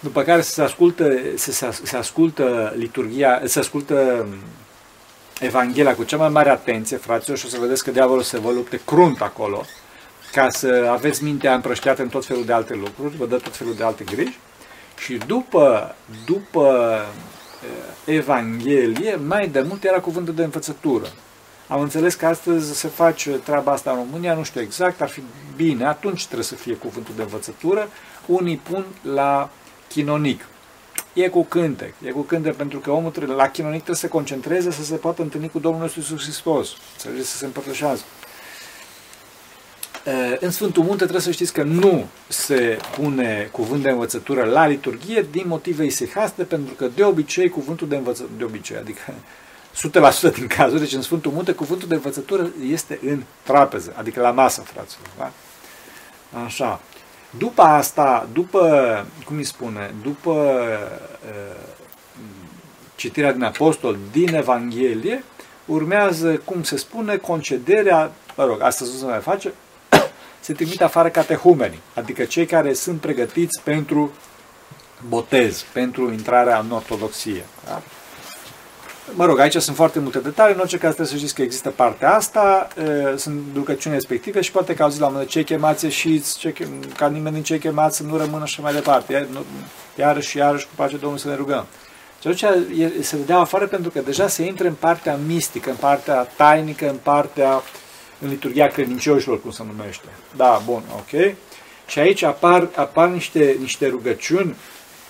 După care se ascultă, se, se ascultă liturghia, se ascultă Evanghelia cu cea mai mare atenție, fraților, și o să vedeți că diavolul se vă lupte crunt acolo, ca să aveți mintea împrăștiată în tot felul de alte lucruri, vă dă tot felul de alte griji, și după, după Evanghelie, mai de mult era cuvântul de învățătură. Am înțeles că astăzi se face treaba asta în România, nu știu exact, ar fi bine, atunci trebuie să fie cuvântul de învățătură, unii pun la chinonic. E cu cântec, e cu cântec, pentru că omul trebuie, la chinonic trebuie să se concentreze, să se poată întâlni cu Domnul nostru Iisus Hristos, înțelegeți, să se împărtășează. În Sfântul Munte trebuie să știți că nu se pune cuvânt de învățătură la liturghie din motive isehaste, pentru că de obicei cuvântul de învățătură, de obicei, adică o sută la sută din cazuri, deci în Sfântul Munte cuvântul de învățătură este în trapeză, adică la masă, fraților. Da? Așa. După asta, după, cum îi spune, după uh, citirea din Apostol, din Evanghelie, urmează, cum se spune, concederea, mă rog, astăzi nu se mai face, se trimite afară catehumenii, adică cei care sunt pregătiți pentru botez, pentru intrarea în ortodoxie. Da? Mă rog, aici sunt foarte multe detalii, în orice caz trebuie să știți că există partea asta, e, sunt rugăciuni respective și poate că auziți la un moment dat, cei chemați ieșiți, cei chem, ca nimeni din cei chemați să nu rămână și mai departe, iarăși și iarăși cu pace Domnului să ne rugăm. Și atunci e, se dea afară pentru că deja se intră în partea mistică, în partea tainică, în partea, în liturghia credincioșilor, cum se numește. Da, bun, ok. Și aici apar, apar niște, niște rugăciuni,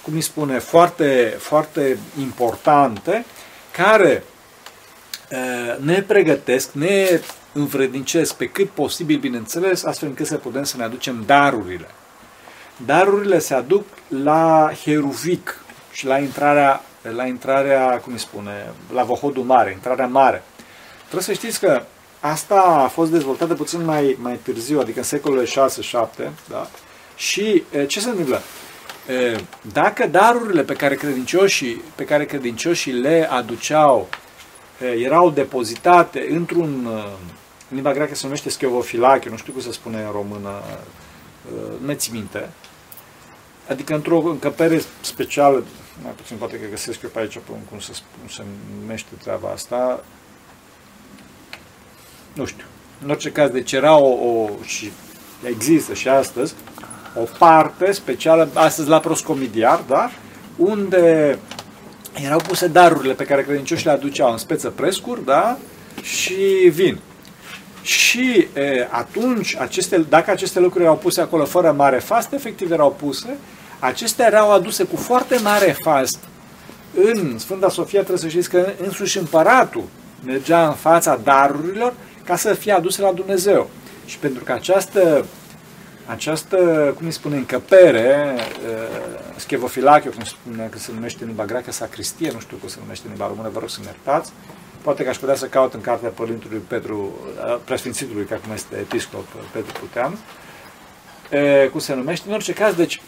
cum îi spune, foarte, foarte importante, care ne pregătesc, ne învrednicesc pe cât posibil, bineînțeles, astfel încât să putem să ne aducem darurile. Darurile se aduc la Hieruvic și la intrarea, la intrarea, cum îi spune, la Vohodul Mare, intrarea mare. Trebuie să știți că asta a fost dezvoltată puțin mai, mai târziu, adică în secolele șase șapte, da? Și ce se întâmplă? Dacă darurile pe care credincioșii, pe care credincioșii le aduceau erau depozitate într-un, în limba greacă se numește schiovofilache, nu știu cum se spune în română, nu ți minte, adică într-o încăpere specială, mai puțin poate că găsesc eu pe aici pe un, cum, se, cum se numește treaba asta, nu știu, în orice caz, deci era o, o și există și astăzi, o parte specială, astăzi la proscomidiar, da? Unde erau puse darurile pe care credincioșii le aduceau în speță prescuri, da? Și vin. Și e, atunci, aceste, dacă aceste lucruri erau puse acolo fără mare fast, efectiv erau puse, acestea erau aduse cu foarte mare fast în Sfânta Sofia, trebuie să știți că însuși împăratul mergea în fața darurilor ca să fie aduse la Dumnezeu. Și pentru că această Această, cum îi spune, încăpere, schevofilachio, cum spune, că se numește în limba greacă, sacristie, nu știu cum se numește în limba română, vă rog să-mi iertați. Poate că aș putea să caut în cartea Părintului Petru, Preasfințitului, că acum este episcop Petru Pruteanul, cum se numește. În orice caz, deci,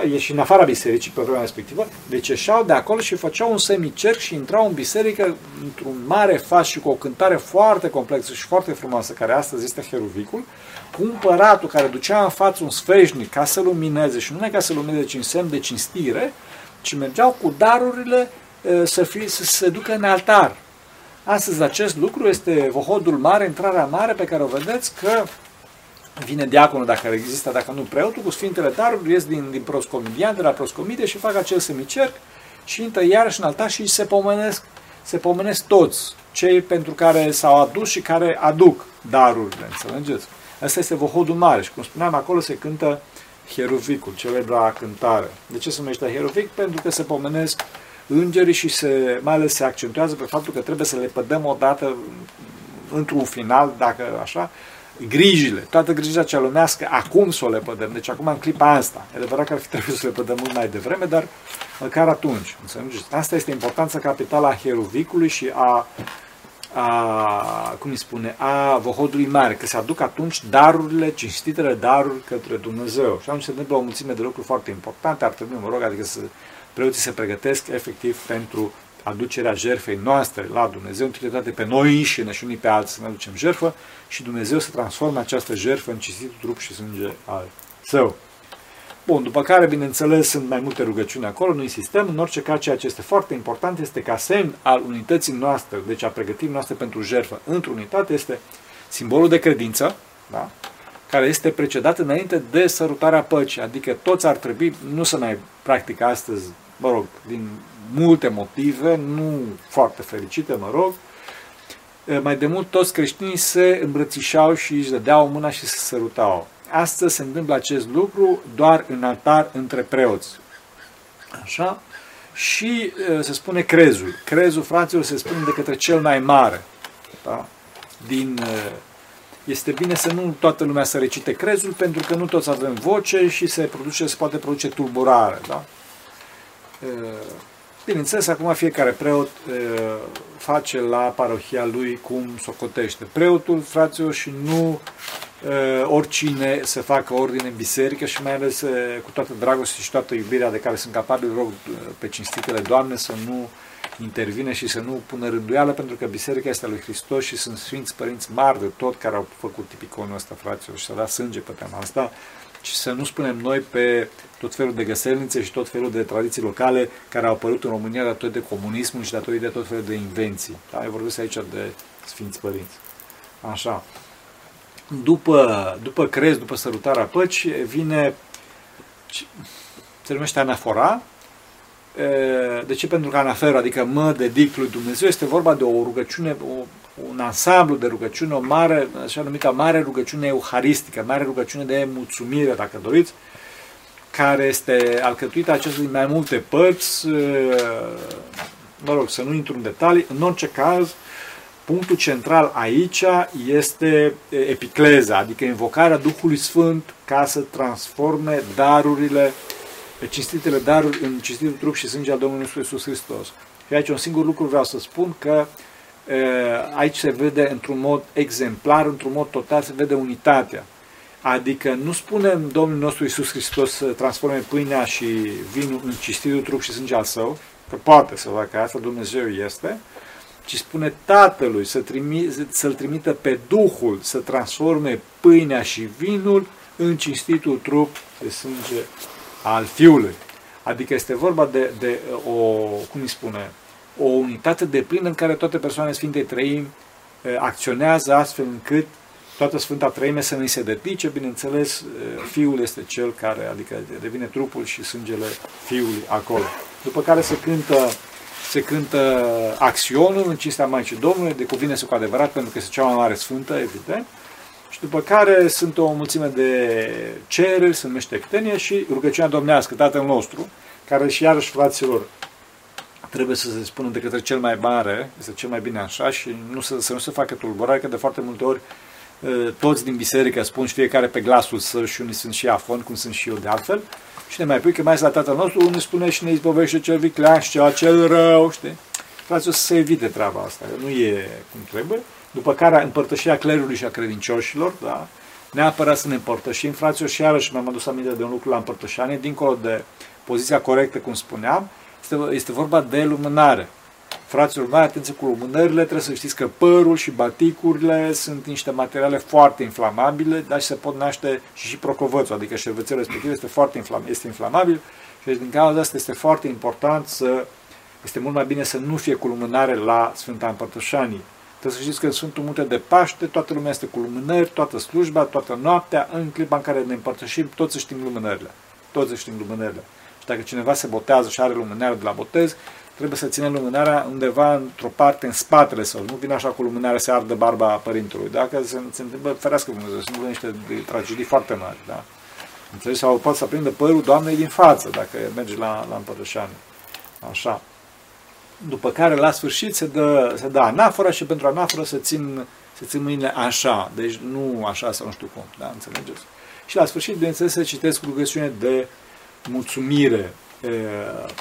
ieși în afara bisericii pe vremea respectivă, deci ieșeau de acolo și făceau un semicerc și intrau în biserică într-un mare faș și cu o cântare foarte complexă și foarte frumoasă, care astăzi este heruvicul, cu împăratul care ducea în față un sfeșnic ca să lumineze, și nu numai ca să lumineze, ci în semn de cinstire, ci mergeau cu darurile să, fie, să se ducă în altar. Astăzi acest lucru este vohodul mare, intrarea mare pe care o vedeți că vine diaconul, dacă există, dacă nu preotul, cu sfintele daruri, ies din, din proscomidian, de la proscomide și fac acel semicerc și intră iarăși în altar și se pomenesc, se pomenesc toți cei pentru care s-au adus și care aduc darurile, înțelegeți? Asta este vohodul mare și, cum spuneam, acolo se cântă heruvicul, celebra cântare. De ce se numește heruvic? Pentru că se pomenesc îngerii și se, mai ales se accentuează pe faptul că trebuie să le pădăm odată, într-un final, dacă așa, grijile, toată grijile cea lumească, acum să o lepădăm, deci acum în clipa asta. E adevărat că ar fi trebuit să le lepădăm mult mai devreme, dar măcar atunci. Înțelegeți? Asta este importanța capitală a heruvicului și a, a, cum îi spune, a vohodului mare, că se aduc atunci darurile, cinstitele daruri către Dumnezeu. Și atunci se întâmplă o mulțime de lucruri foarte importante, ar trebui, mă rog, adică să, preoții se pregătesc efectiv pentru aducerea jertfei noastre la Dumnezeu, întâi de toate pe noi înșine și unii pe alții să ne aducem jertfă și Dumnezeu să transforme această jertfă în cinstitul trup și sânge al Său. Bun, după care, bineînțeles, sunt mai multe rugăciuni acolo, nu insistăm, în orice caz, ceea ce este foarte important este ca semn al unității noastre, deci a pregătirii noastre pentru jertfă într-o unitate, este simbolul de credință, da? Care este precedat înainte de sărutarea păcii, adică toți ar trebui, nu să mai practică astăzi, mă rog, din multe motive, nu foarte fericite, mă rog, mai de mult toți creștinii se îmbrățișau și își dădeau mâna și se sărutau. Astăzi se întâmplă acest lucru doar în altar între preoți. Așa? Și se spune crezul. Crezul, fraților, se spune de către cel mai mare. Da? Din... Este bine să nu toată lumea să recite crezul, pentru că nu toți avem voce și se produce, se poate produce tulburare. Da? Bineînțeles, acum fiecare preot face la parohia lui cum socotește. Preotul, fraților, și nu oricine să facă ordine în biserică și mai ales cu toată dragostea și toată iubirea de care sunt capabili, rog pe cinstitele Doamne să nu intervine și să nu pună rânduială, pentru că biserica este a lui Hristos și sunt sfinți părinți mari de tot care au făcut tipiconul ăsta, fraților, și s-a dat sânge pe tema asta. Și să nu spunem noi pe tot felul de găselnițe și tot felul de tradiții locale care au apărut în România datorită de comunismul și datorită de tot felul de invenții. Da? Eu vorbesc aici de sfinți părinți. Așa. După, după crez, după sărutarea păcii, vine, se numește anafora. De ce? Pentru că anaferă, adică mă dedic lui Dumnezeu, este vorba de o rugăciune, o, un ansamblu de rugăciune, o mare, așa numită mare rugăciune euharistică, mare rugăciune de mulțumire, dacă doriți, care este alcătuită acestui mai multe părți, mă rog, să nu intru în detalii, în orice caz, punctul central aici este epicleza, adică invocarea Duhului Sfânt ca să transforme darurile, cinstitele daruri în cinstitul trup și sânge al Domnului Iisus Hristos. Și aici un singur lucru vreau să spun, că e, aici se vede într-un mod exemplar, într-un mod total, se vede unitatea. Adică nu spunem Domnul nostru Iisus Hristos să transforme pâinea și vinul în cinstitul trup și sânge al Său, că poate să facă asta, Dumnezeu este, ci spune Tatălui să trimi, să-L trimită pe Duhul să transforme pâinea și vinul în cinstitul trup de sânge al Fiului. Adică este vorba de, de o, cum îi spune, o unitate deplină în care toate persoanele Sfintei Treimi acționează astfel încât toată Sfânta Treime să nu-i se dedice, bineînțeles, Fiul este cel care, adică devine trupul și sângele Fiului acolo. După care se cântă, se cântă acționul în cinstea Maicii Domnului, de cuvine sunt cu adevărat, pentru că este cea mai mare Sfântă, evident. Și după care sunt o mulțime de cereri, se numește ectenie, și rugăciunea domnească, Tatăl nostru, care și iarăși, fraților, trebuie să se spună de către cel mai mare, este cel mai bine așa, și nu să, să nu se facă tulburare, că de foarte multe ori toți din biserică spun și fiecare pe glasul său și unii sunt și afon, cum sunt și eu de altfel, și ne mai pui că mai este la Tatăl nostru, unul spune și ne izbovește cel viclean și cel, cel rău, știi? Frate, o să se evite treaba asta, că nu e cum trebuie. După care împărtășirea clerului și a credincioșilor, da? Neapărat să ne împărtășim, fraților, și iarăși mi-am adus aminte de un lucru la împărtășanie, dincolo de poziția corectă, cum spuneam, este, este vorba de lumânare. Fraților, mai atenție cu lumânările, trebuie să știți că părul și baticurile sunt niște materiale foarte inflamabile, dar și se pot naște și, și procovățul, adică șervețelul respectiv este foarte inflamabil, este inflamabil și din cauza asta este foarte important să, este mult mai bine să nu fie cu lumânare la Sfânta Împărtășanie. Trebuie să știți că în Sfântul Muntea de Paște toată lumea este cu lumânări, toată slujba, toată noaptea, în clipa în care ne împărtășim, toți știm lumânările. Toți știm lumânările. Și dacă cineva se botează și are lumânarea de la botez, trebuie să ținem lumânarea undeva într-o parte în spatele său. Nu vine așa cu lumânarea se ardă barba părintelui. Dacă se, se întâmplă, ferească Dumnezeu, sunt niște tragedii foarte mari. Da? Înțelegi? Sau poate să prindă părul Doamnei din față, dacă mergi la, la împărtășanie. Așa. După care, la sfârșit, se dă, se dă anafora și pentru anafora se țin, se țin mâinile așa, deci nu așa sau nu știu cum, da? Înțelegeți? Și la sfârșit, bineînțeles, se citesc rugăciune de mulțumire e,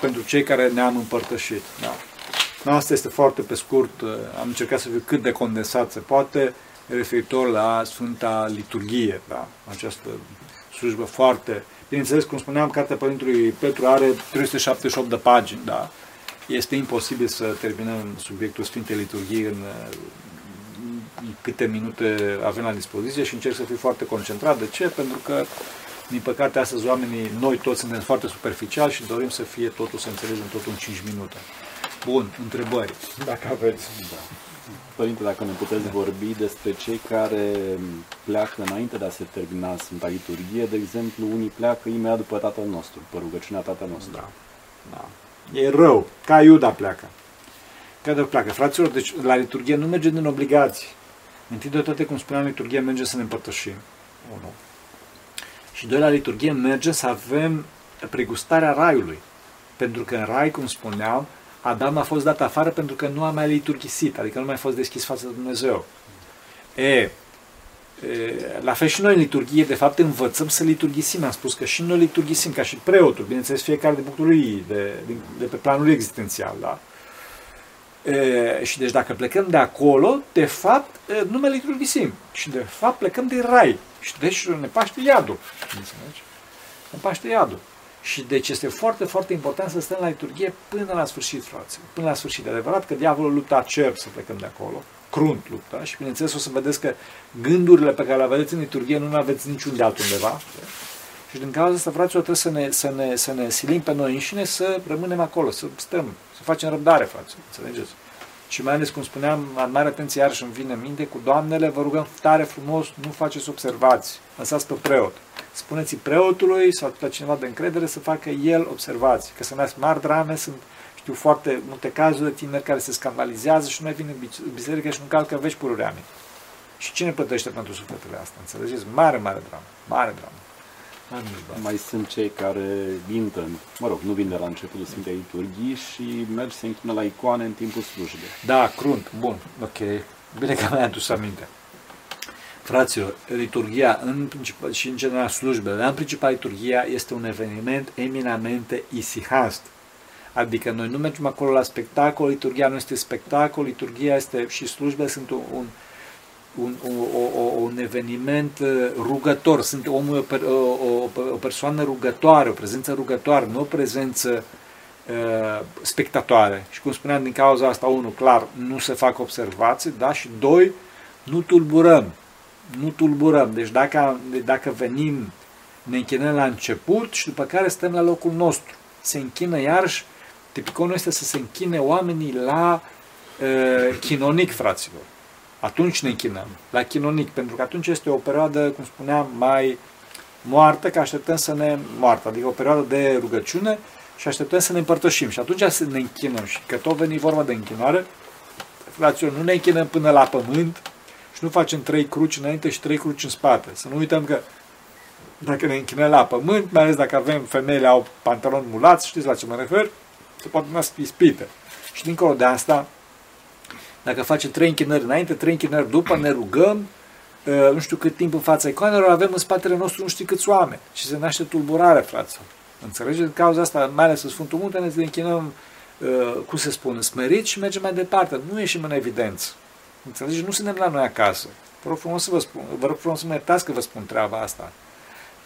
pentru cei care ne-am împărtășit, da? Asta este foarte pe scurt, am încercat să fiu cât de condensat se poate, referitor la Sfânta Liturghie, da? Această slujbă foarte... Bineînțeles, cum spuneam, cartea Părintului Petru are trei sute șaptezeci și opt de pagini, da? Este imposibil să terminăm subiectul Sfintei Liturghii în câte minute avem la dispoziție și încerc să fiu foarte concentrat. De ce? Pentru că, din păcate, astăzi oamenii, noi toți suntem foarte superficiali și dorim să fie totul, să înțelegem totul în cinci minute. Bun, întrebări. Dacă aveți. Da. Părinte, dacă ne puteți vorbi despre cei care pleacă înainte de a se termina Sfânta Liturghie, de exemplu, unii pleacă imediat după Tatăl nostru, pe rugăciunea Tatăl nostru. Da. Da. E rău, ca Iuda pleacă. Ca de pleacă. Fraților, deci la liturghie nu mergem din obligații. Întâi de toate, cum spuneam, liturghie merge să ne împărtășim. Unu. Și doi, la liturghie merge să avem pregustarea Raiului. Pentru că în Rai, cum spuneam, Adam a fost dat afară pentru că nu a mai liturghisit, adică nu mai a fost deschis față de Dumnezeu. E, e, la fel și noi în liturghie, de fapt, învățăm să liturghisim. Am spus că și noi liturghisim, ca și preotul, bineînțeles, fiecare de punctul lui, de, de pe planul existențial, da? E, și deci dacă plecăm de acolo, de fapt, nu mai liturghisim. Și de fapt plecăm din Rai. Și deci ne paște iadul. Înțelegi? Ne paște iadul. Și deci este foarte, foarte important să stăm la liturghie până la sfârșit, frate. Până la sfârșit. De adevărat că diavolul lupta acerb să plecăm de acolo. Crunt lupta. Și bineînțeles o să vedeți că gândurile pe care le aveți în liturghie nu le aveți niciun de altundeva. Și din cauza asta, fraților, trebuie să ne, să, ne, să ne silim pe noi înșine să rămânem acolo, să stăm, să facem răbdare, fraților. Înțelegeți? Și mai ales, cum spuneam, am mare atenție, iarăși îmi vine în minte, cu doamnele vă rugăm tare frumos, nu faceți observații, lăsați pe preot. Spuneți-i preotului sau la cineva de încredere să facă el observații, că să nasc mari drame, sunt, știu, foarte multe cazuri de tineri care se scandalizează și nu mai vin în biserică și nu calcă veci pururea mea. Și cine plătește pentru sufletele astea, înțelegeți? Mare, mare dramă, mare dramă. Mai sunt cei care intră, mă rog, nu vin de la începutul Sfintei Liturghii și merg să se închină la icoane în timpul slujbei. Da, crunt, bun, ok, bine că mi-ai adus aminte. Fraților, liturghia în principal, și în general slujbele, dar în principal liturghia este un eveniment eminamente isihast. Adică noi nu mergem acolo la spectacol, liturghia nu este spectacol, liturghia este și slujbele sunt un... un Un, o, o, un eveniment rugător, sunt omul o, o, o persoană rugătoare, o prezență rugătoare, nu o prezență uh, spectatoare. Și cum spuneam, din cauza asta, unul, clar, nu se fac observații, da? Și doi, nu tulburăm, nu tulburăm. Deci dacă, dacă venim, ne închinăm la început și după care stăm la locul nostru. Se închină iarăși, tipiconul este să se închine oamenii la uh, chinonic, fraților. Atunci ne închinăm la chinonic, pentru că atunci este o perioadă, cum spuneam, mai moartă, că așteptăm să ne moartă, adică o perioadă de rugăciune și așteptăm să ne împărtășim. Și atunci să ne închinăm și că tot veni vorba de închinoare, fraților, nu ne închinăm până la pământ și nu facem trei cruci înainte și trei cruci în spate. Să nu uităm că dacă ne închinăm la pământ, mai ales dacă avem femeile, au pantaloni mulați, știți la ce mă refer, se poate fi ispită. Și dincolo de asta, dacă facem trei închinări înainte, trei închinări după, ne rugăm nu știu cât timp în fața iconelor, avem în spatele nostru nu știu câți oameni și se naște tulburare, fraților. Înțelegeți? În cauza asta, mai ales în Sfântul Muntea, ne închinăm, cum se spune, smerit și mergem mai departe. Nu ieșim în evidență. Înțelegeți? Nu suntem la noi acasă. Vă rog frumos să vă spun, vă rog frumos să mă iertați că vă spun treaba asta.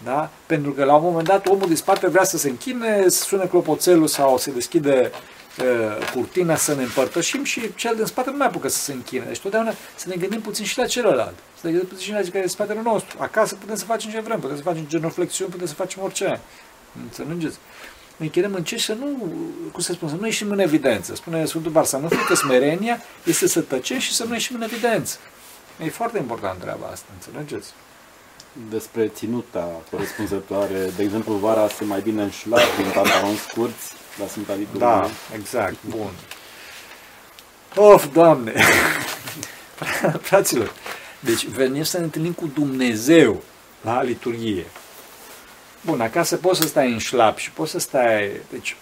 Da? Pentru că la un moment dat omul din spate vrea să se închine, să sune clopoțelul sau se deschide uh, curtina să ne împărtășim și cel din spate nu mai apucă să se închine. Deci totdeauna să ne gândim puțin și la celălalt. Să ne gândim puțin și la care e spatele nostru. Acasă putem să facem ce vrem, putem să facem genuflexiuni, putem să facem orice. Înțelegeți? Ne închidem în ce să nu, cum să spun, să nu ieșim în evidență. Spune Sfântul Barsanufiu că smerenia este să tăcem și să nu ieșim în evidență. E foarte important treaba asta, înțelegeți? Despre ținuta corespunzătoare, de exemplu, vara se mai bine înșlat din pantaloni scurți, la Sfânta Liturghie. Da, exact, bun. Of, Doamne! Fraților, deci venim să ne întâlnim cu Dumnezeu la liturghie. Bun, acasă poți să stai în șlap și poți să stai... Deci,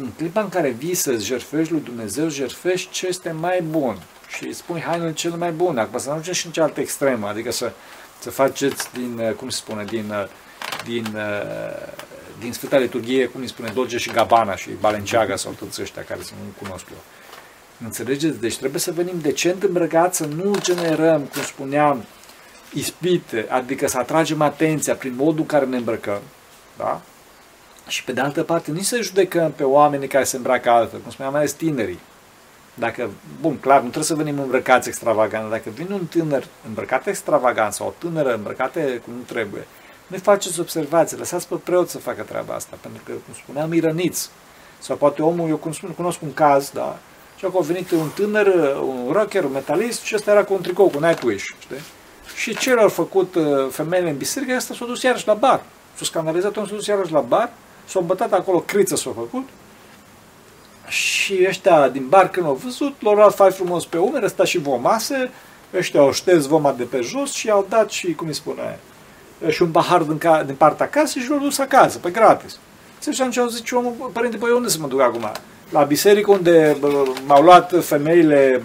în clipa în care vii să-ți jertfești lui Dumnezeu, jertfești ce este mai bun și îți pui hainele cele mai bune. Acum să nu ajungem și în cealaltă extremă, adică să... Să faceți din, cum se spune, din, din, din Sfânta Liturghie, cum îi spune, Dolce și Gabbana și Balenciaga sau toți ăștia care să nu cunosc eu. Înțelegeți? Deci trebuie să venim decent îmbrăcați, să nu generăm, cum spuneam, ispite, adică să atragem atenția prin modul în care ne îmbrăcăm. Da? Și pe de altă parte, nici să judecăm pe oamenii care se îmbracă altfel, cum spuneam, mai ales tinerii. Dacă, bun, clar, nu trebuie să venim îmbrăcați extravagant. Dacă vine un tânăr îmbrăcat extravagant sau o tânără îmbrăcată cum nu trebuie, nu faceți observații, lăsați pe preot să facă treaba asta, pentru că, cum spuneam, îi răniți. Sau poate omul, eu cum spun, cunosc un caz, da, și acolo a venit un tânăr, un rocker, un metalist și ăsta era cu un tricou, cu Nightwish, știi? Și ce l-au făcut femeile în biserică, ăsta s-a dus iarăși la bar. S-a scandalizat, s-a dus iarăși la bar, s-a bătat acolo, criță s-a făcut. Și ăștia din bar, când l-au văzut, l-au luat fai frumos pe umeri, ăsta și vomase, ăștia au șters voma de pe jos și i-au dat și, cum îi spune, și un pahar din, ca, din partea casei și l-au dus acasă, pe gratis. Și atunci au zis, omul, părinte, păi unde să mă duc acum? La biserică unde m-au luat femeile,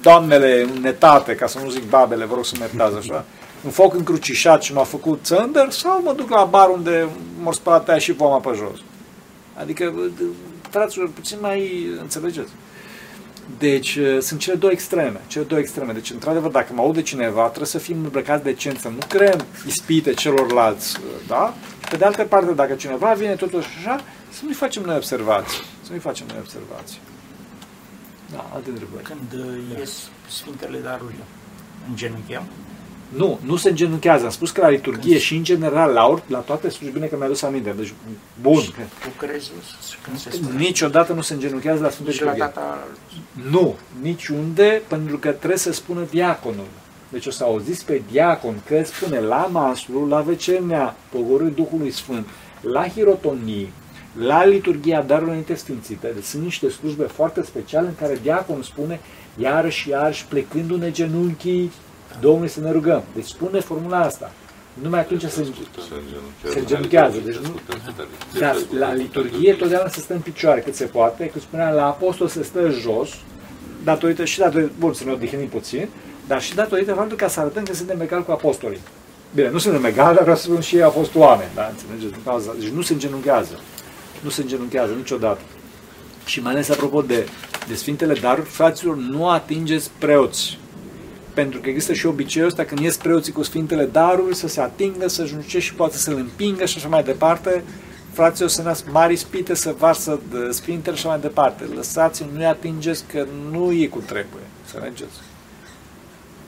doamnele înnetate, ca să nu zic babele, vă rog să mă iertați așa, un foc încrucișat și m-a făcut țândăr, sau mă duc la bar unde m-au spălat aia și voma pe jos? Adică... Fraților, puțin mai înțelegeți. Deci, sunt cele două extreme. Cele două extreme. Deci, într-adevăr, dacă mă aude cineva, trebuie să fim îmbrăcați decent, să nu creăm ispite celorlalți, da? Și pe de altă parte, dacă cineva vine totuși așa, să nu-i facem noi observații. Să nu-i facem noi observații. Da, alte întrebări. Când da. Ies Sfintele Daruri, îngenuncheam? Nu, nu se îngenunchează. Am spus că la liturghie când... și în general, la, or, la toate slujbine, bine că mi-a adus aminte. Deci, bun. Și cu crezul, când se spune. Niciodată nu se îngenunchează la Sfântul Nicodim. Data... Nu, niciunde, pentru că trebuie să spună diaconul. Deci o să auziți pe diacon că spune la maslu, la vecernia pogorârii Duhului Sfânt, la hirotonii, la liturghia darurilor intesfințite. Deci sunt niște slujbe foarte speciale în care diaconul spune iarăși, iarăși, plecându-ne genunchii, Domnului să ne rugăm. Deci spune formula asta. Numai atunci se, se, se îngenunchează. Deci nu... Dar la liturghie totdeauna se stă în picioare cât se poate. Cât spuneam, la apostol se stă jos, datorită și datorită, bun, să ne odihnim puțin, dar și datorită faptul că să arătăm că suntem egali cu apostolii. Bine, nu suntem egali, dar vreau să spun și ei au fost oameni. Da? Înțelegeți? Deci nu se îngenunchează. Nu se îngenunchează niciodată. Și mai ales, apropo de, de Sfintele Daruri, fraților, nu atingeți preoți. Pentru că există și obiceiul ăsta, când ies preoții cu Sfintele Daruri, să se atingă, să ajunge și poate să le împingă și așa mai departe. Frații o să nasc mari ispite, să varsă Sfintele și așa mai departe. Lăsați-o, nu-i atingeți, că nu e cu trebuie. Să mergeți.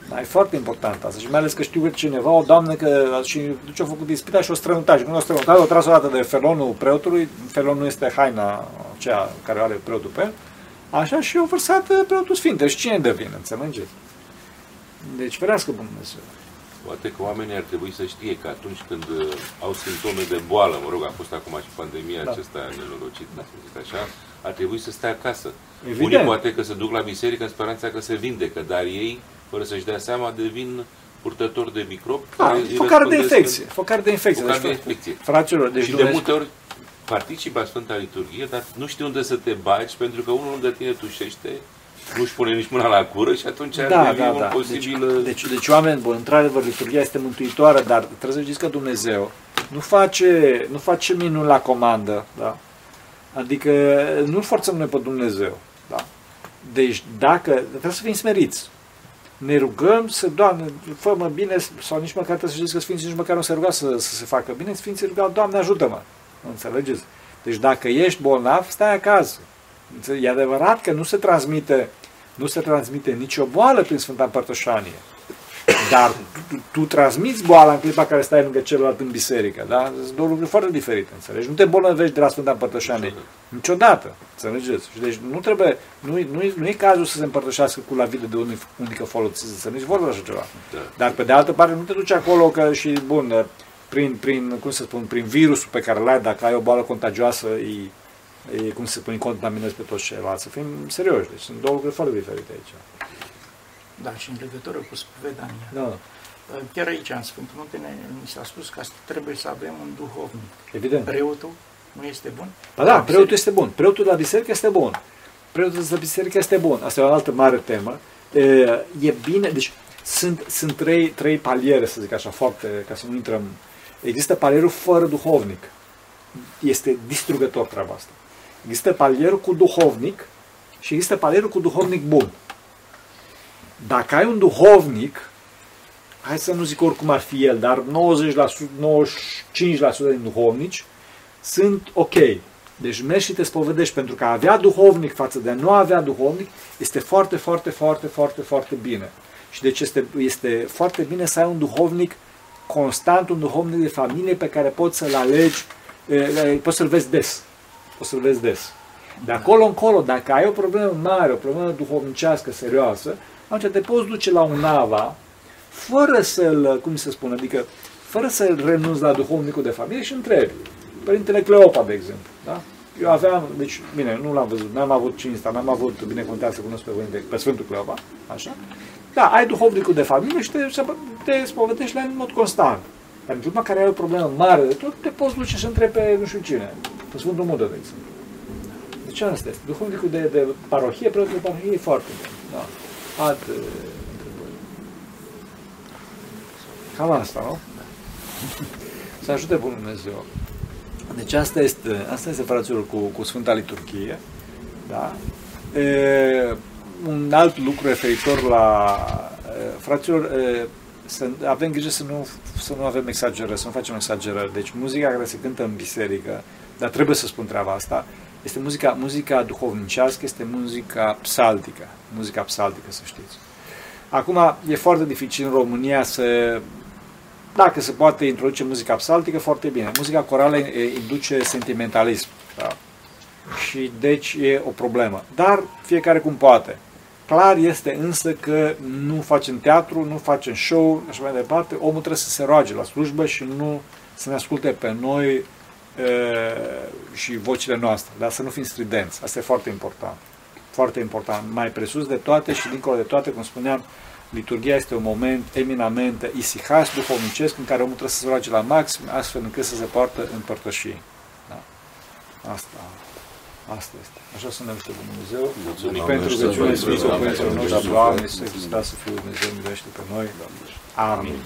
Dar e foarte important asta. Și mai ales că știu că cineva, o doamnă, că și ce-a făcut ispita și o strănutat. Și când o strănutat, o tras o dată de felonul preotului. Felonul este haina aceea care are preotul pe el. Așa și o vărsat preotul Sfinte. Și cine devine, înțelegeți? Deci, ferească Bunul Dumnezeu. Poate că oamenii ar trebui să știe că atunci când au simptome de boală, mă rog, a fost acum și pandemia da. Acesta nenorocit, da. Să zic așa, ar trebui să stea acasă. Evident. Unii poate că se duc la biserică în speranța că se vindecă, dar ei, fără să-și dea seama, devin purtători de microb. Da, focar de infecție. În... Focar de infecție. Focar deci, de infecție. Fraților, deci și de multe ori participă la Sfânta Liturghie, dar nu știi unde să te bagi, pentru că unul unde tine tușește, nu-și pune nici mâna la cură și atunci ar da, devii da, un da. posibil... Deci, deci, deci oameni buni, într-adevăr, liturghia este mântuitoare, dar trebuie să știți că Dumnezeu nu face, nu face minuni la comandă, da? Adică nu-L forțăm noi pe Dumnezeu, da? Deci dacă, trebuie să fim smeriți. Ne rugăm să, Doamne, fă-mă bine, sau nici măcar trebuie să știți că Sfinții nici măcar nu se ruga să, să se facă bine, Sfinții rugau, Doamne, ajută-mă, înțelegeți? Deci dacă ești bolnav, stai acasă. E adevărat că nu se transmite, nu se transmite nicio boală prin Sfânta Împărtășanie, dar tu, tu transmiți boala în clipa care stai lângă celălalt în biserică, da? Sunt două lucruri foarte diferite, înțelegi? Nu te bolnăvești de la Sfânta Împărtășanie, niciodată, înțelegeți? Deci nu trebuie, nu, nu, nu e cazul să se împărtășească cu la vide de unică folosință, să nici vorba așa ceva. Dar pe de altă parte nu te duci acolo că și, bun, prin, prin cum să spun, prin virusul pe care l-ai, dacă ai o boală contagioasă, e... E, cum se spune, contaminezi pe toți ceilalți. Să fim serioși, deci sunt două lucruri foarte diferite aici. Da, și în legătură cu spovedania. Da. Chiar aici, în Sfântul Muntea, mi s-a spus că trebuie să avem un duhovnic. Evident. Preotul nu este bun? Ba da, preotul este bun. Preotul de la biserică este bun. Preotul de la biserică este bun. Asta e o altă mare temă. E bine, deci sunt, sunt trei, trei paliere, să zic așa, foarte, ca să nu intrăm. Există palierul fără duhovnic. Este distrugător treaba asta. Există palierul cu duhovnic și există palierul cu duhovnic bun. Dacă ai un duhovnic, hai să nu zic oricum ar fi el, dar nouăzeci la sută, nouăzeci și cinci la sută din duhovnici sunt ok. Deci mergi și te spovedești, pentru că a avea duhovnic față de a nu avea duhovnic este foarte, foarte, foarte, foarte, foarte bine. Și deci este, este foarte bine să ai un duhovnic constant, un duhovnic de familie pe care poți să-l alegi, poți să-l vezi des. O să-l vezi des. De acolo încolo, dacă ai o problemă mare, o problemă duhovnicească, serioasă, atunci te poți duce la un nava, fără să-l, cum se spune, adică, fără să-l renunți la duhovnicul de familie și întrebi. Părintele Cleopa, de exemplu, da? Eu aveam, deci, bine, nu l-am văzut, n-am avut cinsta, n-am avut binecuvântarea să cunosc pe, Părinte, pe Sfântul Cleopa, așa? Da, ai duhovnicul de familie și te, te spovedești la el în mod constant. Dar în clipa care ai o problemă mare de tot, te poți duce și întrebi pe nu știu cine. Pe Sfântul Mudă, de exemplu. Deci asta este. Duhovnicul de, de parohie, preotul de parohie e foarte bun. Da. Alt întrebări. Cam asta, nu? Da. Să ajute Bunul Dumnezeu. Deci asta este, asta este fraților, cu, cu Sfânta Liturghie. Da? E, un alt lucru referitor la... Fraților, e, să avem grijă să nu, să nu avem exagerări, să nu facem exagerări. Deci muzica care se cântă în biserică, dar trebuie să spun treaba asta, este muzica, muzica duhovnicească, este muzica psaltică, muzica psaltică, să știți. Acum, e foarte dificil în România să, dacă se poate introduce muzica psaltică, foarte bine. Muzica corală induce sentimentalism, da? Și deci e o problemă, dar fiecare cum poate. Clar este însă că nu facem teatru, nu facem show, așa mai departe, omul trebuie să se roage la slujbă și nu să ne asculte pe noi și vocile noastre, dar să nu fim stridenți. Asta e foarte important. Foarte important. Mai presus de toate și dincolo de toate, cum spuneam, liturghia este un moment eminamente isihas, duhovnicesc, în care omul trebuie să se roage la maxim, astfel încât să se poartă în părtășii. Da. Asta. Asta este. Așa să ne ajute Dumnezeu. Mulțumim pentru rugăciunile Sfinților Părinților noștri, Doamne, să Hristos, să Fiul Dumnezeu, miluiește pe noi. Amin.